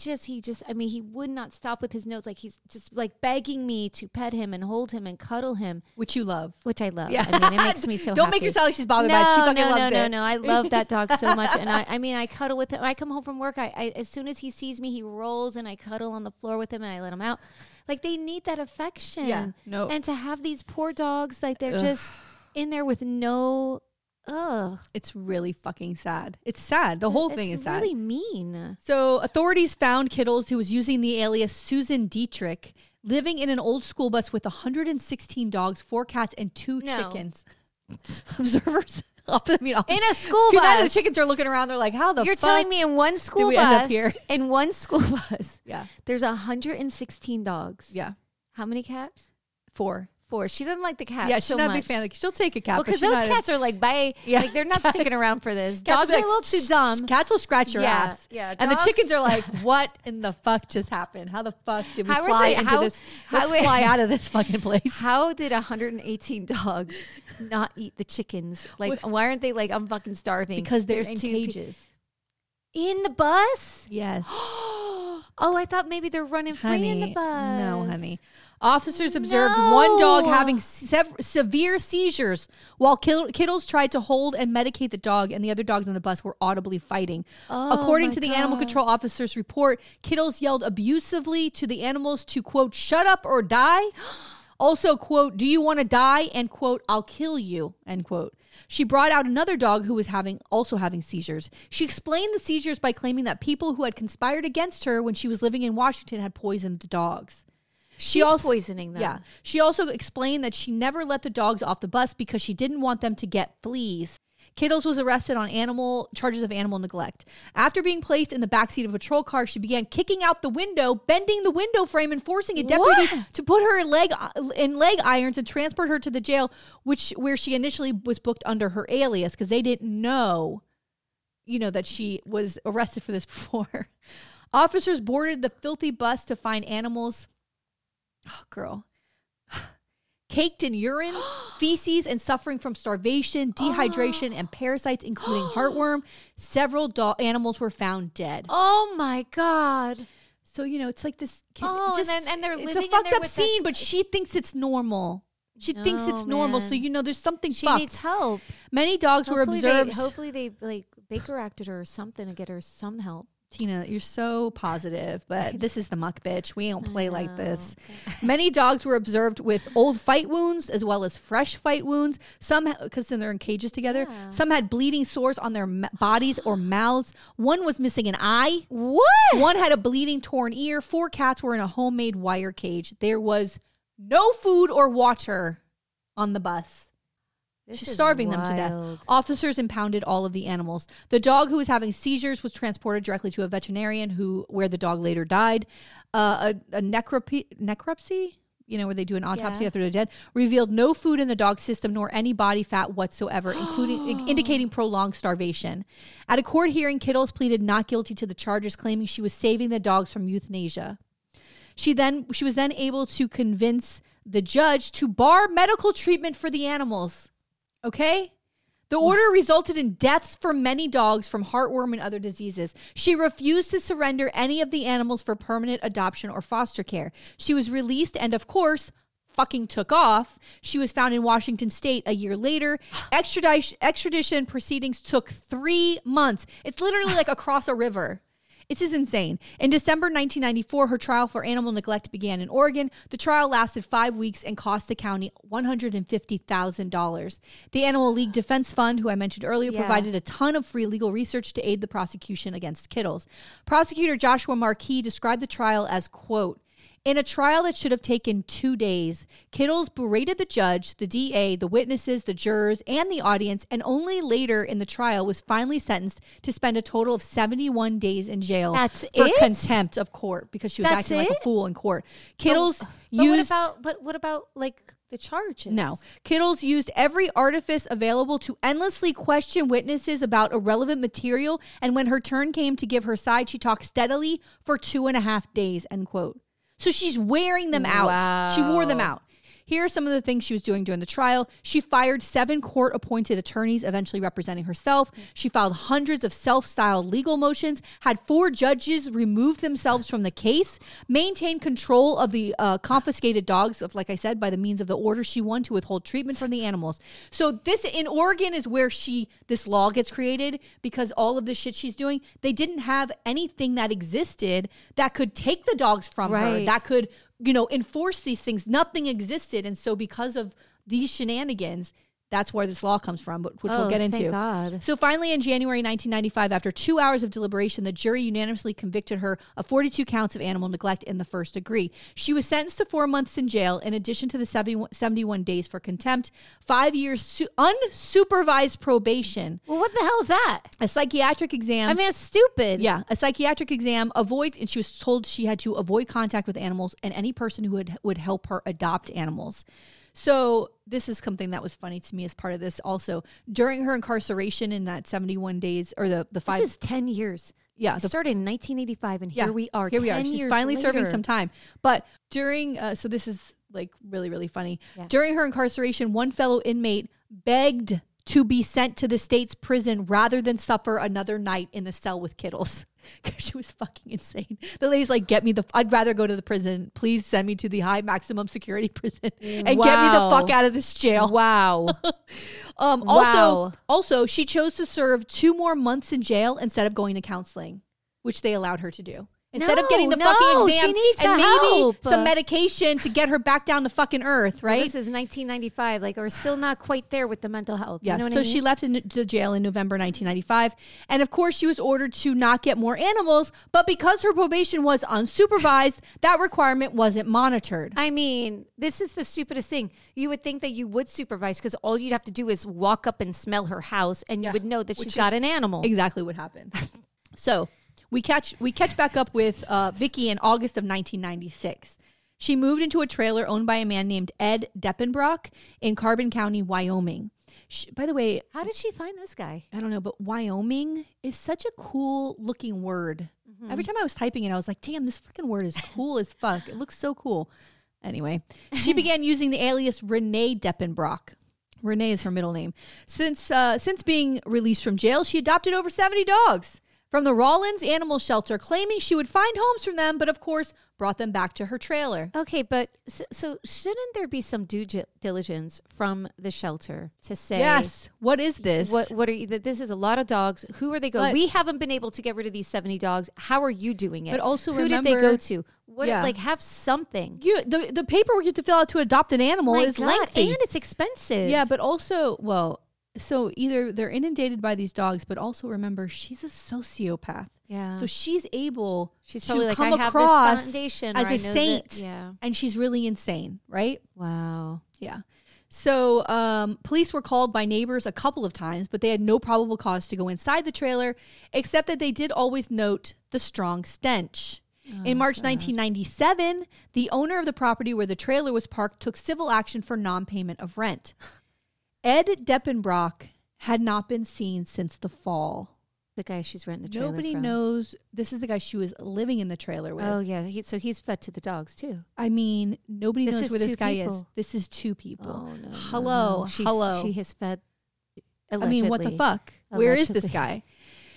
would not stop with his nose. Like, he's just like begging me to pet him and hold him and cuddle him. Which you love. Which I love. Yeah. I mean, it makes me so happy. Don't make yourself like she's bothered by it. She fucking loves it. No. I love that dog so much. And I cuddle with him. I come home from work. I as soon as he sees me, he rolls and I cuddle on the floor with him and I let him out. Like, they need that affection. Yeah. No. And to have these poor dogs, like, they're just in there with no... Ugh. It's really fucking sad. It's sad. The whole thing is sad. It's really mean. So authorities found Kittles, who was using the alias Susan Dietrich, living in an old school bus with 116 dogs, 4 cats, and 2 chickens. Observers. In a school bus. The chickens are looking around. They're like, how the fuck? You're telling me in one school bus, in one school bus, there's 116 dogs. Yeah. How many cats? 4. She doesn't like the cats. Yeah, she's not a big fan. Like, she'll take a cat. Because those cats are like, bye. Yeah. Like, they're not sticking around for this. Dogs are a little too dumb. Cats will scratch your ass. Yeah. And the chickens are like, what in the fuck just happened? How the fuck did we fly into this? Let's fly out of this fucking place. How did 118 dogs not eat the chickens? Like, why aren't they like, I'm fucking starving? Because they're in cages. In the bus? Yes. Oh, I thought maybe they're running free in the bus. No, honey. Officers observed one dog having severe seizures while Kittles tried to hold and medicate the dog, and the other dogs on the bus were audibly fighting. According to the animal control officer's report, Kittles yelled abusively to the animals to, quote, shut up or die. Also, quote, do you want to die? And, quote, I'll kill you, end quote. She brought out another dog who was also having seizures. She explained the seizures by claiming that people who had conspired against her when she was living in Washington had poisoned the dogs. She's also poisoning them. Yeah. She also explained that she never let the dogs off the bus because she didn't want them to get fleas. Kittles was arrested on charges of animal neglect. After being placed in the backseat of a patrol car, she began kicking out the window, bending the window frame, and forcing a deputy to put her in leg irons and transport her to the jail, where she initially was booked under her alias, because they didn't know, that she was arrested for this before. Officers boarded the filthy bus to find animals. Oh, girl. Caked in urine, feces, and suffering from starvation, dehydration, and parasites, including heartworm. Several animals were found dead. Oh, my God. So, it's like this. It's a fucked up scene, but she thinks it's normal. She thinks it's normal. Man. So, there's something she fucked. She needs help. Many dogs were observed. Hopefully they Baker acted her or something to get her some help. Tina, you're so positive, but this is the muck, bitch. We don't play like this. Okay. Many dogs were observed with old fight wounds as well as fresh fight wounds. Some, because then they're in cages together. Yeah. Some had bleeding sores on their bodies or mouths. One was missing an eye. What? One had a bleeding torn ear. 4 cats were in a homemade wire cage. There was no food or water on the bus. She's starving them to death. Officers impounded all of the animals. The dog who was having seizures was transported directly to a veterinarian where the dog later died. A necropsy, where they do an autopsy after they're dead, revealed no food in the dog's system nor any body fat whatsoever, including indicating prolonged starvation. At a court hearing, Kittles pleaded not guilty to the charges, claiming she was saving the dogs from euthanasia. She was then able to convince the judge to bar medical treatment for the animals. Okay? The order resulted in deaths for many dogs from heartworm and other diseases. She refused to surrender any of the animals for permanent adoption or foster care. She was released and, of course, fucking took off. She was found in Washington State a year later. Extradition proceedings took 3 months. It's literally like across a river. This is insane. In December 1994, her trial for animal neglect began in Oregon. The trial lasted 5 weeks and cost the county $150,000. The Animal Legal Defense Fund, who I mentioned earlier, provided a ton of free legal research to aid the prosecution against Kittles. Prosecutor Joshua Marquis described the trial as, quote, "In a trial that should have taken 2 days, Kittles berated the judge, the DA, the witnesses, the jurors, and the audience, and only later in the trial was finally sentenced to spend a total of 71 days in jail contempt of court because she was acting like a fool in court. Kittles used... But what about the charges? No. Kittles used every artifice available to endlessly question witnesses about irrelevant material, and when her turn came to give her side, she talked steadily for 2.5 days, end quote. So she's wearing them out. Wow. She wore them out. Here are some of the things she was doing during the trial. She fired 7 court-appointed attorneys, eventually representing herself. She filed hundreds of self-styled legal motions, had 4 judges remove themselves from the case, maintained control of the confiscated dogs, by the means of the order she won to withhold treatment from the animals. So this, in Oregon, is where this law gets created, because all of the shit she's doing, they didn't have anything that existed that could take the dogs from her, that could... enforce these things. Nothing existed. And so because of these shenanigans, that's where this law comes from, which we'll get into. Thank God. So finally, in January 1995, after 2 hours of deliberation, the jury unanimously convicted her of 42 counts of animal neglect in the first degree. She was sentenced to 4 months in jail, in addition to the 71 days for contempt, 5 years unsupervised probation. Well, what the hell is that? A psychiatric exam. I mean, it's stupid. Yeah, a psychiatric exam. And she was told she had to avoid contact with animals and any person who would help her adopt animals. So this is something that was funny to me as part of this also. During her incarceration in that 71 days, or the 5... This is 10 years. Yeah. It started in 1985, and here we are. Here we are. She's finally serving some time. But during... so this is really, really funny. Yeah. During her incarceration, one fellow inmate begged to be sent to the state's prison rather than suffer another night in the cell with Kittles. Because she was fucking insane. The lady's like, I'd rather go to the prison. Please send me to the high maximum security prison and get me the fuck out of this jail. Wow. Also, she chose to serve 2 more months in jail instead of going to counseling, which they allowed her to do. Instead of getting the fucking exam and maybe some medication to get her back down to fucking earth, right? Well, this is 1995. Like, we're still not quite there with the mental health. Yeah, you know what I mean? She left the jail in November 1995. And, of course, she was ordered to not get more animals. But because her probation was unsupervised, that requirement wasn't monitored. I mean, this is the stupidest thing. You would think that you would supervise because all you'd have to do is walk up and smell her house. And you would know that she's got an animal. Exactly what happened. So... We catch back up with Vikki in August of 1996. She moved into a trailer owned by a man named Ed Deppenbrock in Carbon County, Wyoming. By the way, how did she find this guy? I don't know, but Wyoming is such a cool looking word. Mm-hmm. Every time I was typing it, I was like, damn, this freaking word is cool as fuck. It looks so cool. Anyway, she began using the alias Renee Deppenbrock. Renee is her middle name. Since being released from jail, she adopted over 70 dogs. From the Rollins Animal Shelter, claiming she would find homes from them, but of course brought them back to her trailer. Okay, but so shouldn't there be some due diligence from the shelter to say, yes, what is this? What are you, this is a lot of dogs. Who are they going? We haven't been able to get rid of these 70 dogs. How are you doing it? But also, who did they go to? Like, have something. The paperwork you have to fill out to adopt an animal is lengthy. And it's expensive. Yeah, but also, so either they're inundated by these dogs, but also remember, she's a sociopath. Yeah. So she's probably to like, come across this as a saint. And she's really insane, right? Wow. Yeah. So police were called by neighbors a couple of times, but they had no probable cause to go inside the trailer, except that they did always note the strong stench. In March 1997, the owner of the property where the trailer was parked took civil action for non-payment of rent. Ed Deppenbrock had not been seen since the fall. The guy she's renting the trailer from. Nobody knows. This is the guy she was living in the trailer with. Oh, yeah. So he's fed to the dogs, too. I mean, nobody knows where this guy is. This is two people. Oh, no. Hello. No. She has fed, allegedly. I mean, what the fuck? Allegedly. Where is this guy?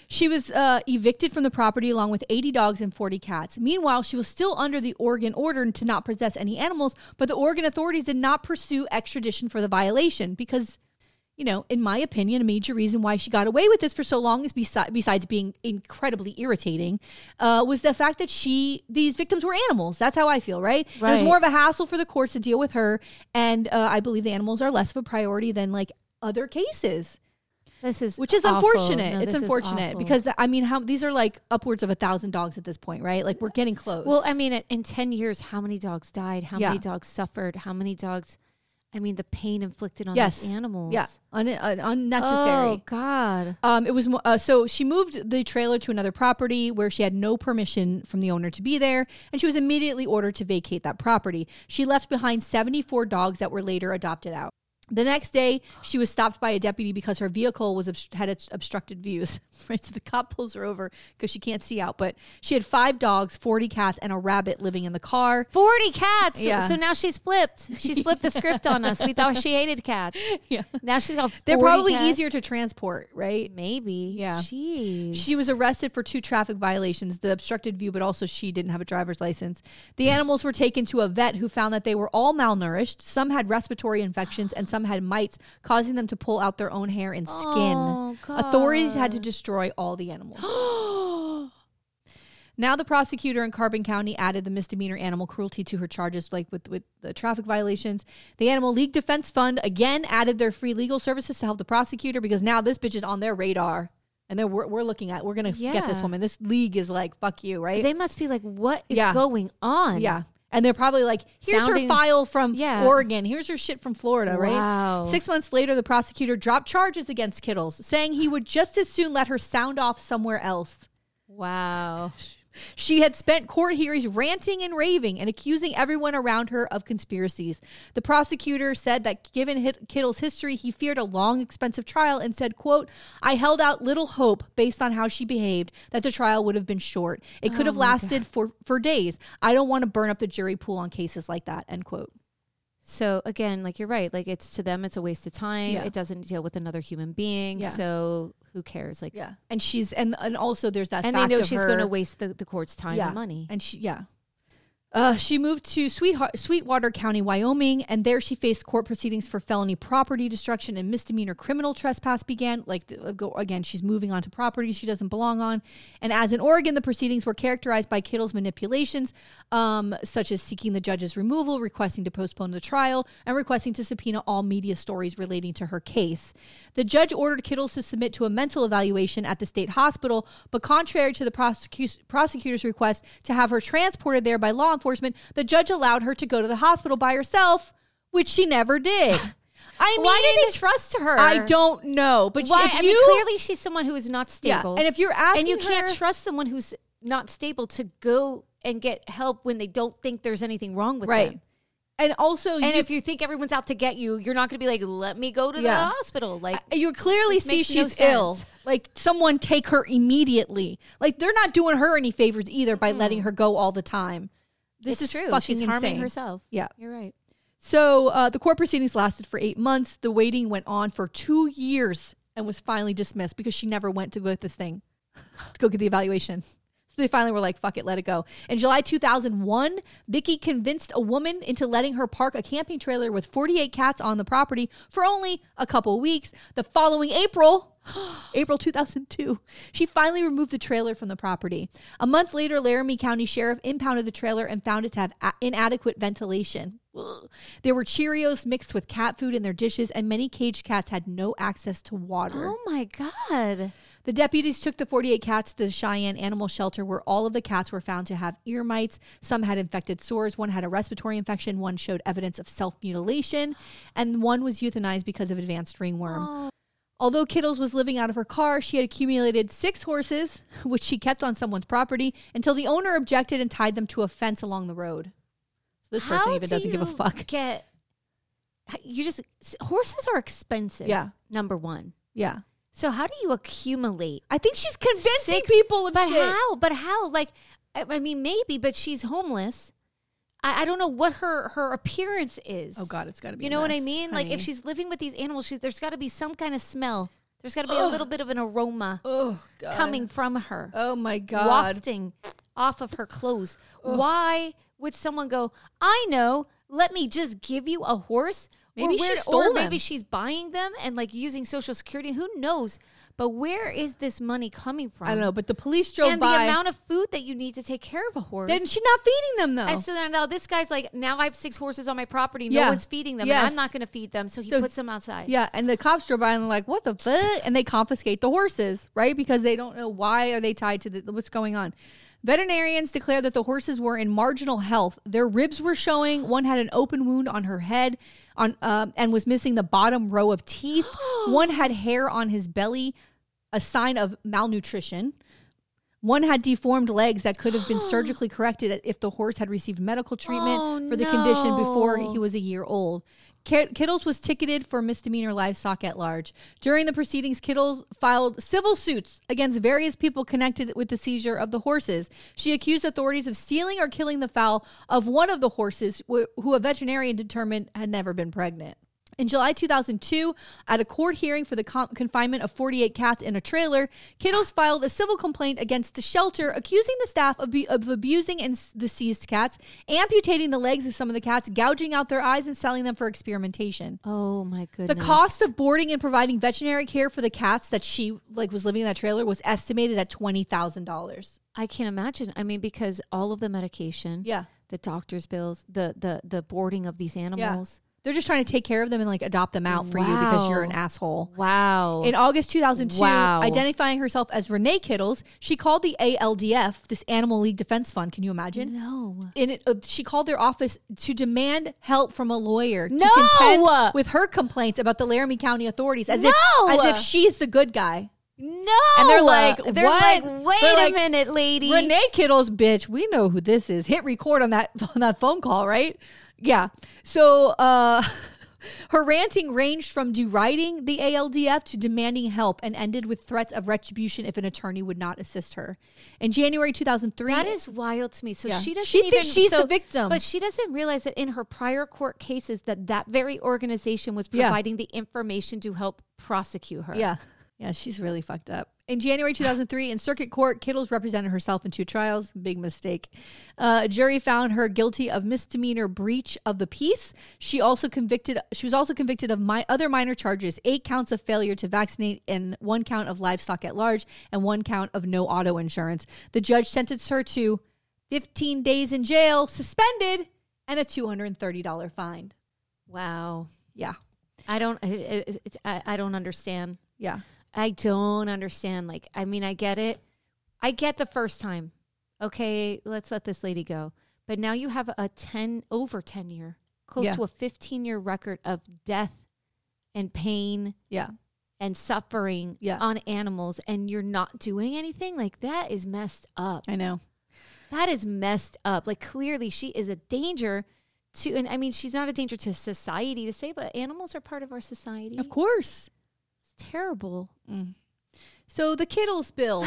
She was evicted from the property along with 80 dogs and 40 cats. Meanwhile, she was still under the Oregon order to not possess any animals, but the Oregon authorities did not pursue extradition for the violation because, in my opinion, a major reason why she got away with this for so long is besides being incredibly irritating, was the fact that these victims were animals. That's how I feel, right? It was more of a hassle for the courts to deal with her, and I believe the animals are less of a priority than like other cases. Which is awful. Unfortunate. No, it's unfortunate because, these are like upwards of 1,000 dogs at this point, right? Like, we're getting close. Well, I mean, in 10 years, how many dogs died? How many dogs suffered? How many dogs, the pain inflicted on these animals. Yeah, unnecessary. Oh, God. It was so she moved the trailer to another property where she had no permission from the owner to be there, and she was immediately ordered to vacate that property. She left behind 74 dogs that were later adopted out. The next day, she was stopped by a deputy because her vehicle was had its obstructed views. Right, so the cop pulls her over because she can't see out. But she had 5 dogs, 40 cats, and a rabbit living in the car. 40 cats. Yeah. So now she's flipped. She's flipped the script on us. We thought she hated cats. Yeah. Now she's got 40 They're probably cats. Easier to transport, right? Maybe. Yeah. Jeez. She was arrested for 2 traffic violations: the obstructed view, but also she didn't have a driver's license. The animals were taken to a vet who found that they were all malnourished. Some had respiratory infections, and some had mites, causing them to pull out their own hair and skin. Oh, God. Authorities had to destroy all the animals. Now the prosecutor in Carbon County added the misdemeanor animal cruelty to her charges, like with the traffic violations. The Animal Legal Defense Fund again added their free legal services to help the prosecutor because now this bitch is on their radar. And then we're looking at, we're going to get this woman. This league is like, fuck you, right? They must be like, what is going on? Yeah. And they're probably like, here's her file from Oregon. Here's her shit from Florida, right? Wow. 6 months later, the prosecutor dropped charges against Kittles, saying he would just as soon let her sound off somewhere else. Wow. She had spent court hearings ranting and raving and accusing everyone around her of conspiracies. The prosecutor said that given Kittles' history, he feared a long, expensive trial and said, quote, I held out little hope based on how she behaved that the trial would have been short. It could have lasted for days. I don't want to burn up the jury pool on cases like that, end quote. So again, like you're right, like it's to them, it's a waste of time. Yeah. It doesn't deal with another human being. Yeah. So who cares? Like, yeah. And she's, and also there's that fact of her. And they know she's going to waste the court's time and money. And she, She moved to Sweetwater County, Wyoming, and there she faced court proceedings for felony property destruction and misdemeanor criminal trespass began. Again, she's moving on to property she doesn't belong on. And as in Oregon, the proceedings were characterized by Kittles' manipulations, such as seeking the judge's removal, requesting to postpone the trial, and requesting to subpoena all media stories relating to her case. The judge ordered Kittles to submit to a mental evaluation at the state hospital, but contrary to the prosecutor's request to have her transported there by law enforcement, the judge allowed her to go to the hospital by herself, which she never did. I mean, why did they trust her? I don't know. But why? I mean, clearly she's someone who is not stable. Yeah. And if you're asking, and you can't trust someone who's not stable to go and get help when they don't think there's anything wrong with them. And also, if you think everyone's out to get you, you're not going to be like, "Let me go to the hospital." Like, you clearly see she's ill. Like, someone take her immediately. Like, they're not doing her any favors either by letting her go all the time. This is true. Fucking She's harming insane. Herself. Yeah. You're right. So the court proceedings lasted for 8 months. The waiting went on for 2 years and was finally dismissed because she never went to go get this thing, to go get the evaluation. So they finally were like, fuck it, let it go. In July 2001, Vikki convinced a woman into letting her park a camping trailer with 48 cats on the property for only a couple weeks. The following April 2002, she finally removed the trailer from the property. A month later, Laramie County Sheriff impounded the trailer and found it to have inadequate ventilation. Ugh. There were Cheerios mixed with cat food in their dishes, and many caged cats had no access to water. Oh, my God. The deputies took the 48 cats to the Cheyenne Animal Shelter, where all of the cats were found to have ear mites. Some had infected sores. One had a respiratory infection. One showed evidence of self-mutilation. And one was euthanized because of advanced ringworm. Oh. Although Kittles was living out of her car, she had accumulated 6 horses, which she kept on someone's property, until the owner objected and tied them to a fence along the road. So this person even doesn't give a fuck. Horses are expensive. Yeah. Number one. Yeah. So how do you accumulate? I think she's convincing people of shit. But how? Like, I mean, maybe, but she's homeless. I don't know what her appearance is. Oh, God, it's got to be a mess, what I mean? Honey. Like, if she's living with these animals, there's got to be some kind of smell. There's got to be a little bit of an aroma coming from her. Oh, my God. Wafting off of her clothes. Ugh. Why would someone go, I know, let me just give you a horse? Maybe she stole them. Or maybe she's buying them and, like, using Social Security. Who knows? But where is this money coming from? I don't know, but the police drove by. And the amount of food that you need to take care of a horse. Then she's not feeding them, though. And so then now this guy's like, now I have 6 horses on my property. No one's feeding them. Yes. And I'm not going to feed them. So he puts them outside. Yeah, and the cops drove by and they're like, what the fuck? And they confiscate the horses, right? Because they don't know why are they tied to what's going on. Veterinarians declared that the horses were in marginal health. Their ribs were showing. One had an open wound on her head and was missing the bottom row of teeth. One had hair on his belly, a sign of malnutrition. One had deformed legs that could have been surgically corrected if the horse had received medical treatment for the condition before he was a year old. Kittles was ticketed for misdemeanor livestock at large. During the proceedings, Kittles filed civil suits against various people connected with the seizure of the horses. She accused authorities of stealing or killing the fowl of one of the horses who a veterinarian determined had never been pregnant. In July 2002, at a court hearing for the confinement of 48 cats in a trailer, Kittles filed a civil complaint against the shelter, accusing the staff of abusing the seized cats, amputating the legs of some of the cats, gouging out their eyes, and selling them for experimentation. Oh, my goodness. The cost of boarding and providing veterinary care for the cats that she was living in that trailer was estimated at $20,000. I can't imagine. I mean, because all of the medication, the doctor's bills, the boarding of these animals. Yeah. They're just trying to take care of them and adopt them out for you because you're an asshole. Wow. In August 2002, identifying herself as Renee Kittles, she called the ALDF, this Animal Legal Defense Fund. Can you imagine? No. She called their office to demand help from a lawyer to contend with her complaints about the Laramie County authorities as if she's the good guy. No. And they're like, what? They're like, wait a minute, lady. Renee Kittles, bitch, we know who this is. Hit record on that phone call, right? Yeah. So her ranting ranged from deriding the ALDF to demanding help and ended with threats of retribution if an attorney would not assist her. In January 2003. That is wild to me. So she doesn't thinks she's the victim. But she doesn't realize that in her prior court cases that very organization was providing the information to help prosecute her. Yeah. Yeah, she's really fucked up. In January 2003, in circuit court, Kittles represented herself in two trials. Big mistake. A jury found her guilty of misdemeanor breach of the peace. She was also convicted of other minor charges, 8 counts of failure to vaccinate and 1 count of livestock at large and 1 count of no auto insurance. The judge sentenced her to 15 days in jail, suspended, and a $230 fine. Wow. Yeah. I don't understand. Yeah. I don't understand. Like, I mean, I get it. I get the first time. Okay, let's let this lady go. But now you have a 10-year, close to a 15-year record of death and pain and suffering on animals, and you're not doing anything? Like, that is messed up. I know. That is messed up. Like, clearly she is a danger to, and I mean, she's not a danger to society to say, but animals are part of our society. Of course. Terrible. Mm. So the Kittles bill.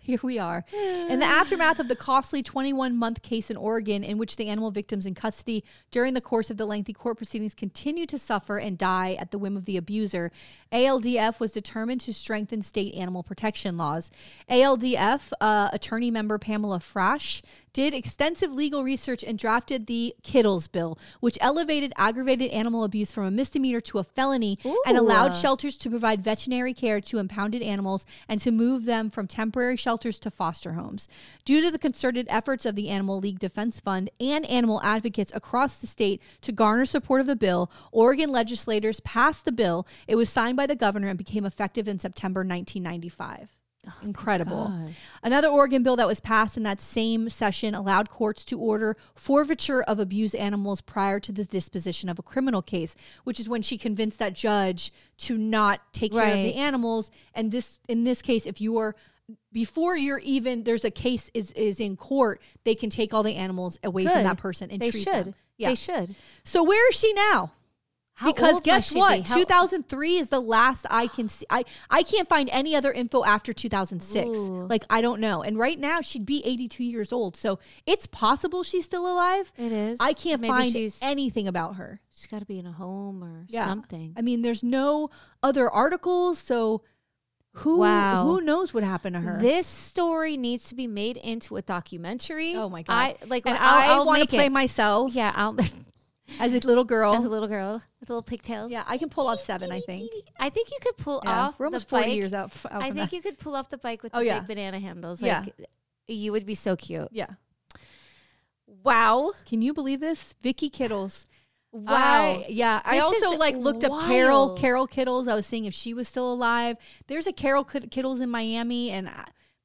Here we are. In the aftermath of the costly 21-month case in Oregon in which the animal victims in custody during the course of the lengthy court proceedings continue to suffer and die at the whim of the abuser, ALDF was determined to strengthen state animal protection laws. ALDF attorney member Pamela Frasch did extensive legal research and drafted the Kittles Bill, which elevated aggravated animal abuse from a misdemeanor to a felony and allowed shelters to provide veterinary care to impounded animals and to move them from temporary shelters to foster homes. Due to the concerted efforts of the Animal Legal Defense Fund and animal advocates across the state to garner support of the bill, Oregon legislators passed the bill. It was signed by the governor and became effective in September 1995. Incredible. Oh, another Oregon bill that was passed in that same session allowed courts to order forfeiture of abused animals prior to the disposition of a criminal case, which is when she convinced that judge to not take care of the animals. And in this case, if you are before you're even there's a case is in court, they can take all the animals away from that person and treat them. Yeah. They should. So where is she now? Because guess what? 2003 is the last I can see. I can't find any other info after 2006. Ooh. Like, I don't know. And right now, she'd be 82 years old. So it's possible she's still alive. It is. I can't find anything about her. She's got to be in a home or something. I mean, there's no other articles. So who knows what happened to her? This story needs to be made into a documentary. Oh, my God. I want to play myself. Yeah, I'll... As a little girl with little pigtails. Yeah, I can pull off 7, I think. I think you could pull off We're almost the 40 bike. Years out from I think that. You could pull off the bike with the big banana handles. Yeah. Like, you would be so cute. Yeah. Wow. Can you believe this? Vikki Kittles. Wow. I also looked up Carol Kittles. I was seeing if she was still alive. There's a Carol Kittles in Miami, and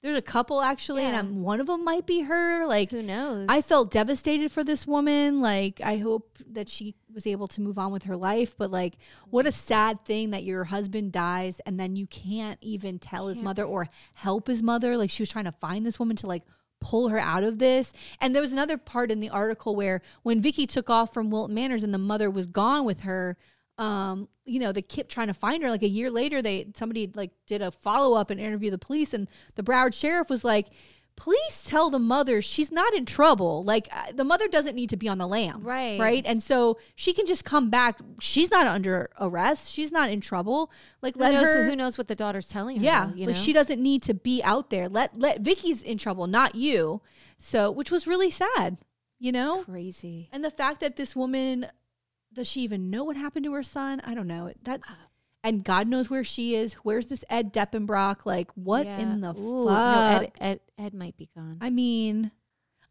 there's a couple, actually, and one of them might be her. Like, who knows? I felt devastated for this woman. Like, I hope that she was able to move on with her life. But, like, what a sad thing that your husband dies, and then you can't even tell his mother or help his mother. Like, she was trying to find this woman to, like, pull her out of this. And there was another part in the article where when Vikki took off from Wilton Manors and the mother was gone with her, they kept trying to find her. Like, a year later, somebody like did a follow-up and interviewed the police, and the Broward sheriff was like, please tell the mother she's not in trouble. Like, the mother doesn't need to be on the lam. Right. And so she can just come back. She's not under arrest. She's not in trouble. Like, who knows what the daughter's telling her. Yeah. You know? She doesn't need to be out there. Let Vicky's in trouble, not you. So, which was really sad, you know? It's crazy. And the fact that this woman, does she even know what happened to her son? I don't know. And God knows where she is. Where's this Ed Deppenbrock? Like, what in the fuck? No, Ed might be gone. I mean,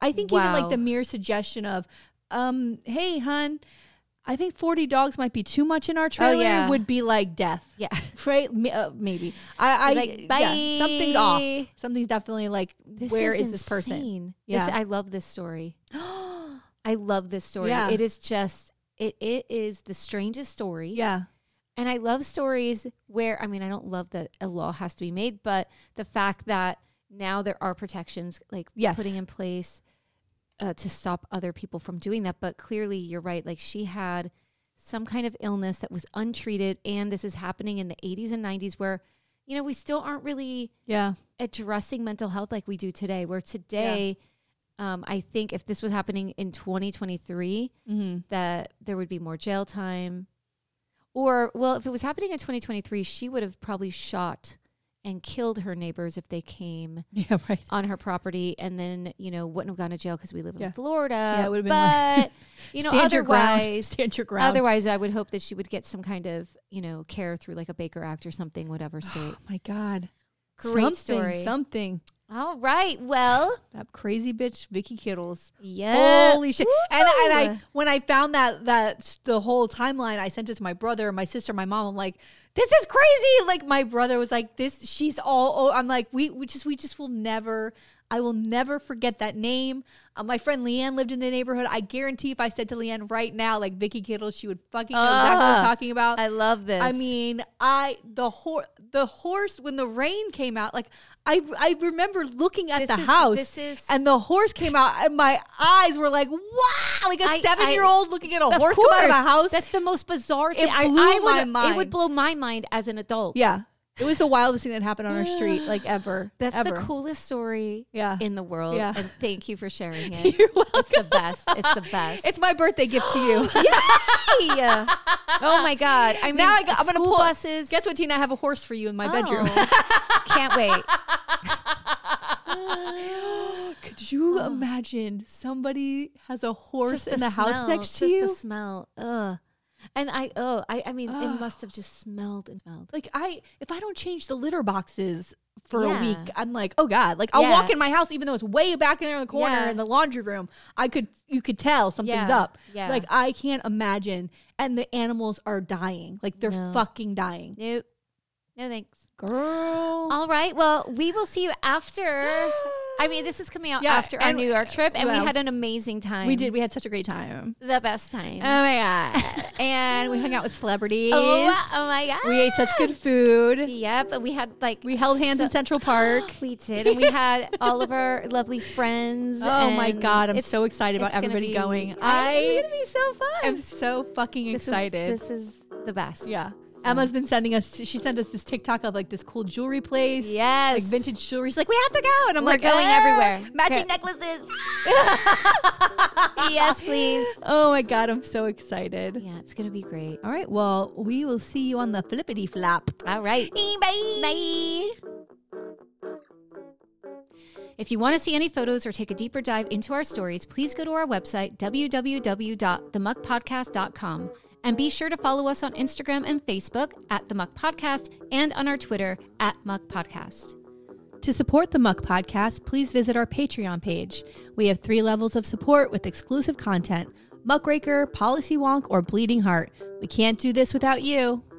I think even like the mere suggestion of, hey, hon, I think 40 dogs might be too much in our trailer would be like death. Yeah. Right? Maybe. Like, bye. Yeah, something's off. Something's definitely like, where is this person? Yeah. I love this story. I love this story. Yeah. It is just... It is the strangest story. Yeah. And I love stories where, I mean, I don't love that a law has to be made, but the fact that now there are protections, like putting in place to stop other people from doing that. But clearly you're right. Like, she had some kind of illness that was untreated. And this is happening in the 80s and 90s where, you know, we still aren't really addressing mental health like we do today, where today... Yeah. I think if this was happening in 2023, that there would be more jail time. Or, well, if it was happening in 2023, she would have probably shot and killed her neighbors if they came on her property, and then, you know, wouldn't have gone to jail because we live in Florida. Yeah, it would have been like, you know, stand your ground. Otherwise, I would hope that she would get some kind of, you know, care through like a Baker Act or something, whatever state. Oh, my God. Great story. All right. Well, that crazy bitch, Vikki Kittles. Yeah. Holy shit. And I, when I found that the whole timeline, I sent it to my brother, my sister, my mom. I'm like, this is crazy. Like, my brother was like, this, she's all, oh, I'm like, we just will never, I will never forget that name. My friend Leanne lived in the neighborhood. I guarantee if I said to Leanne right now, like, Vikki Kittles, she would fucking know exactly what I'm talking about. I love this. I mean, the horse, when the rain came out, like, I remember looking at the house and the horse came out and my eyes were like, wow, like a 7-year-old looking at a horse come out of a house. That's the most bizarre thing. It blew my mind. It would blow my mind as an adult. Yeah. It was the wildest thing that happened on our street, like, ever. That's the coolest story in the world. Yeah. And thank you for sharing it. You're welcome. It's the best. It's the best. It's my birthday gift to you. Yeah. Oh, my God. I mean, now I'm going to pull buses. Guess what, Tina? I have a horse for you in my bedroom. Can't wait. Could you imagine somebody has a horse in the house next to you? Just the smell. Ugh. And I mean, it must have just smelled and smelled. Like, if I don't change the litter boxes for a week, I'm like, oh God, like I'll walk in my house, even though it's way back in there in the corner in the laundry room, you could tell something's up. Yeah. Like, I can't imagine. And the animals are dying. Like, they're fucking dying. Nope. No thanks. Girl. All right. Well, we will see you after. I mean, this is coming out after our New York trip, and we had an amazing time. We did. We had such a great time. The best time. Oh, my God. And we hung out with celebrities. Oh, my God. We ate such good food. Yep. And we had, like... We held hands in Central Park. We did. And we had all of our lovely friends. Oh, my God. I'm so excited about everybody going. It's going to be so fun. I'm so fucking excited. This is the best. Yeah. Emma's been sending us, she sent us this TikTok of like this cool jewelry place. Yes. Like vintage jewelry. She's like, we have to go. And I'm like, going everywhere. Matching necklaces. Yes, please. Oh my God. I'm so excited. Yeah, it's going to be great. All right. Well, we will see you on the flippity flop. All right. Bye. Bye. If you want to see any photos or take a deeper dive into our stories, please go to our website, www.themuckpodcast.com. And be sure to follow us on Instagram and Facebook at The Muck Podcast and on our Twitter at Muck Podcast. To support The Muck Podcast, please visit our Patreon page. We have 3 levels of support with exclusive content: Muckraker, Policy Wonk, or Bleeding Heart. We can't do this without you.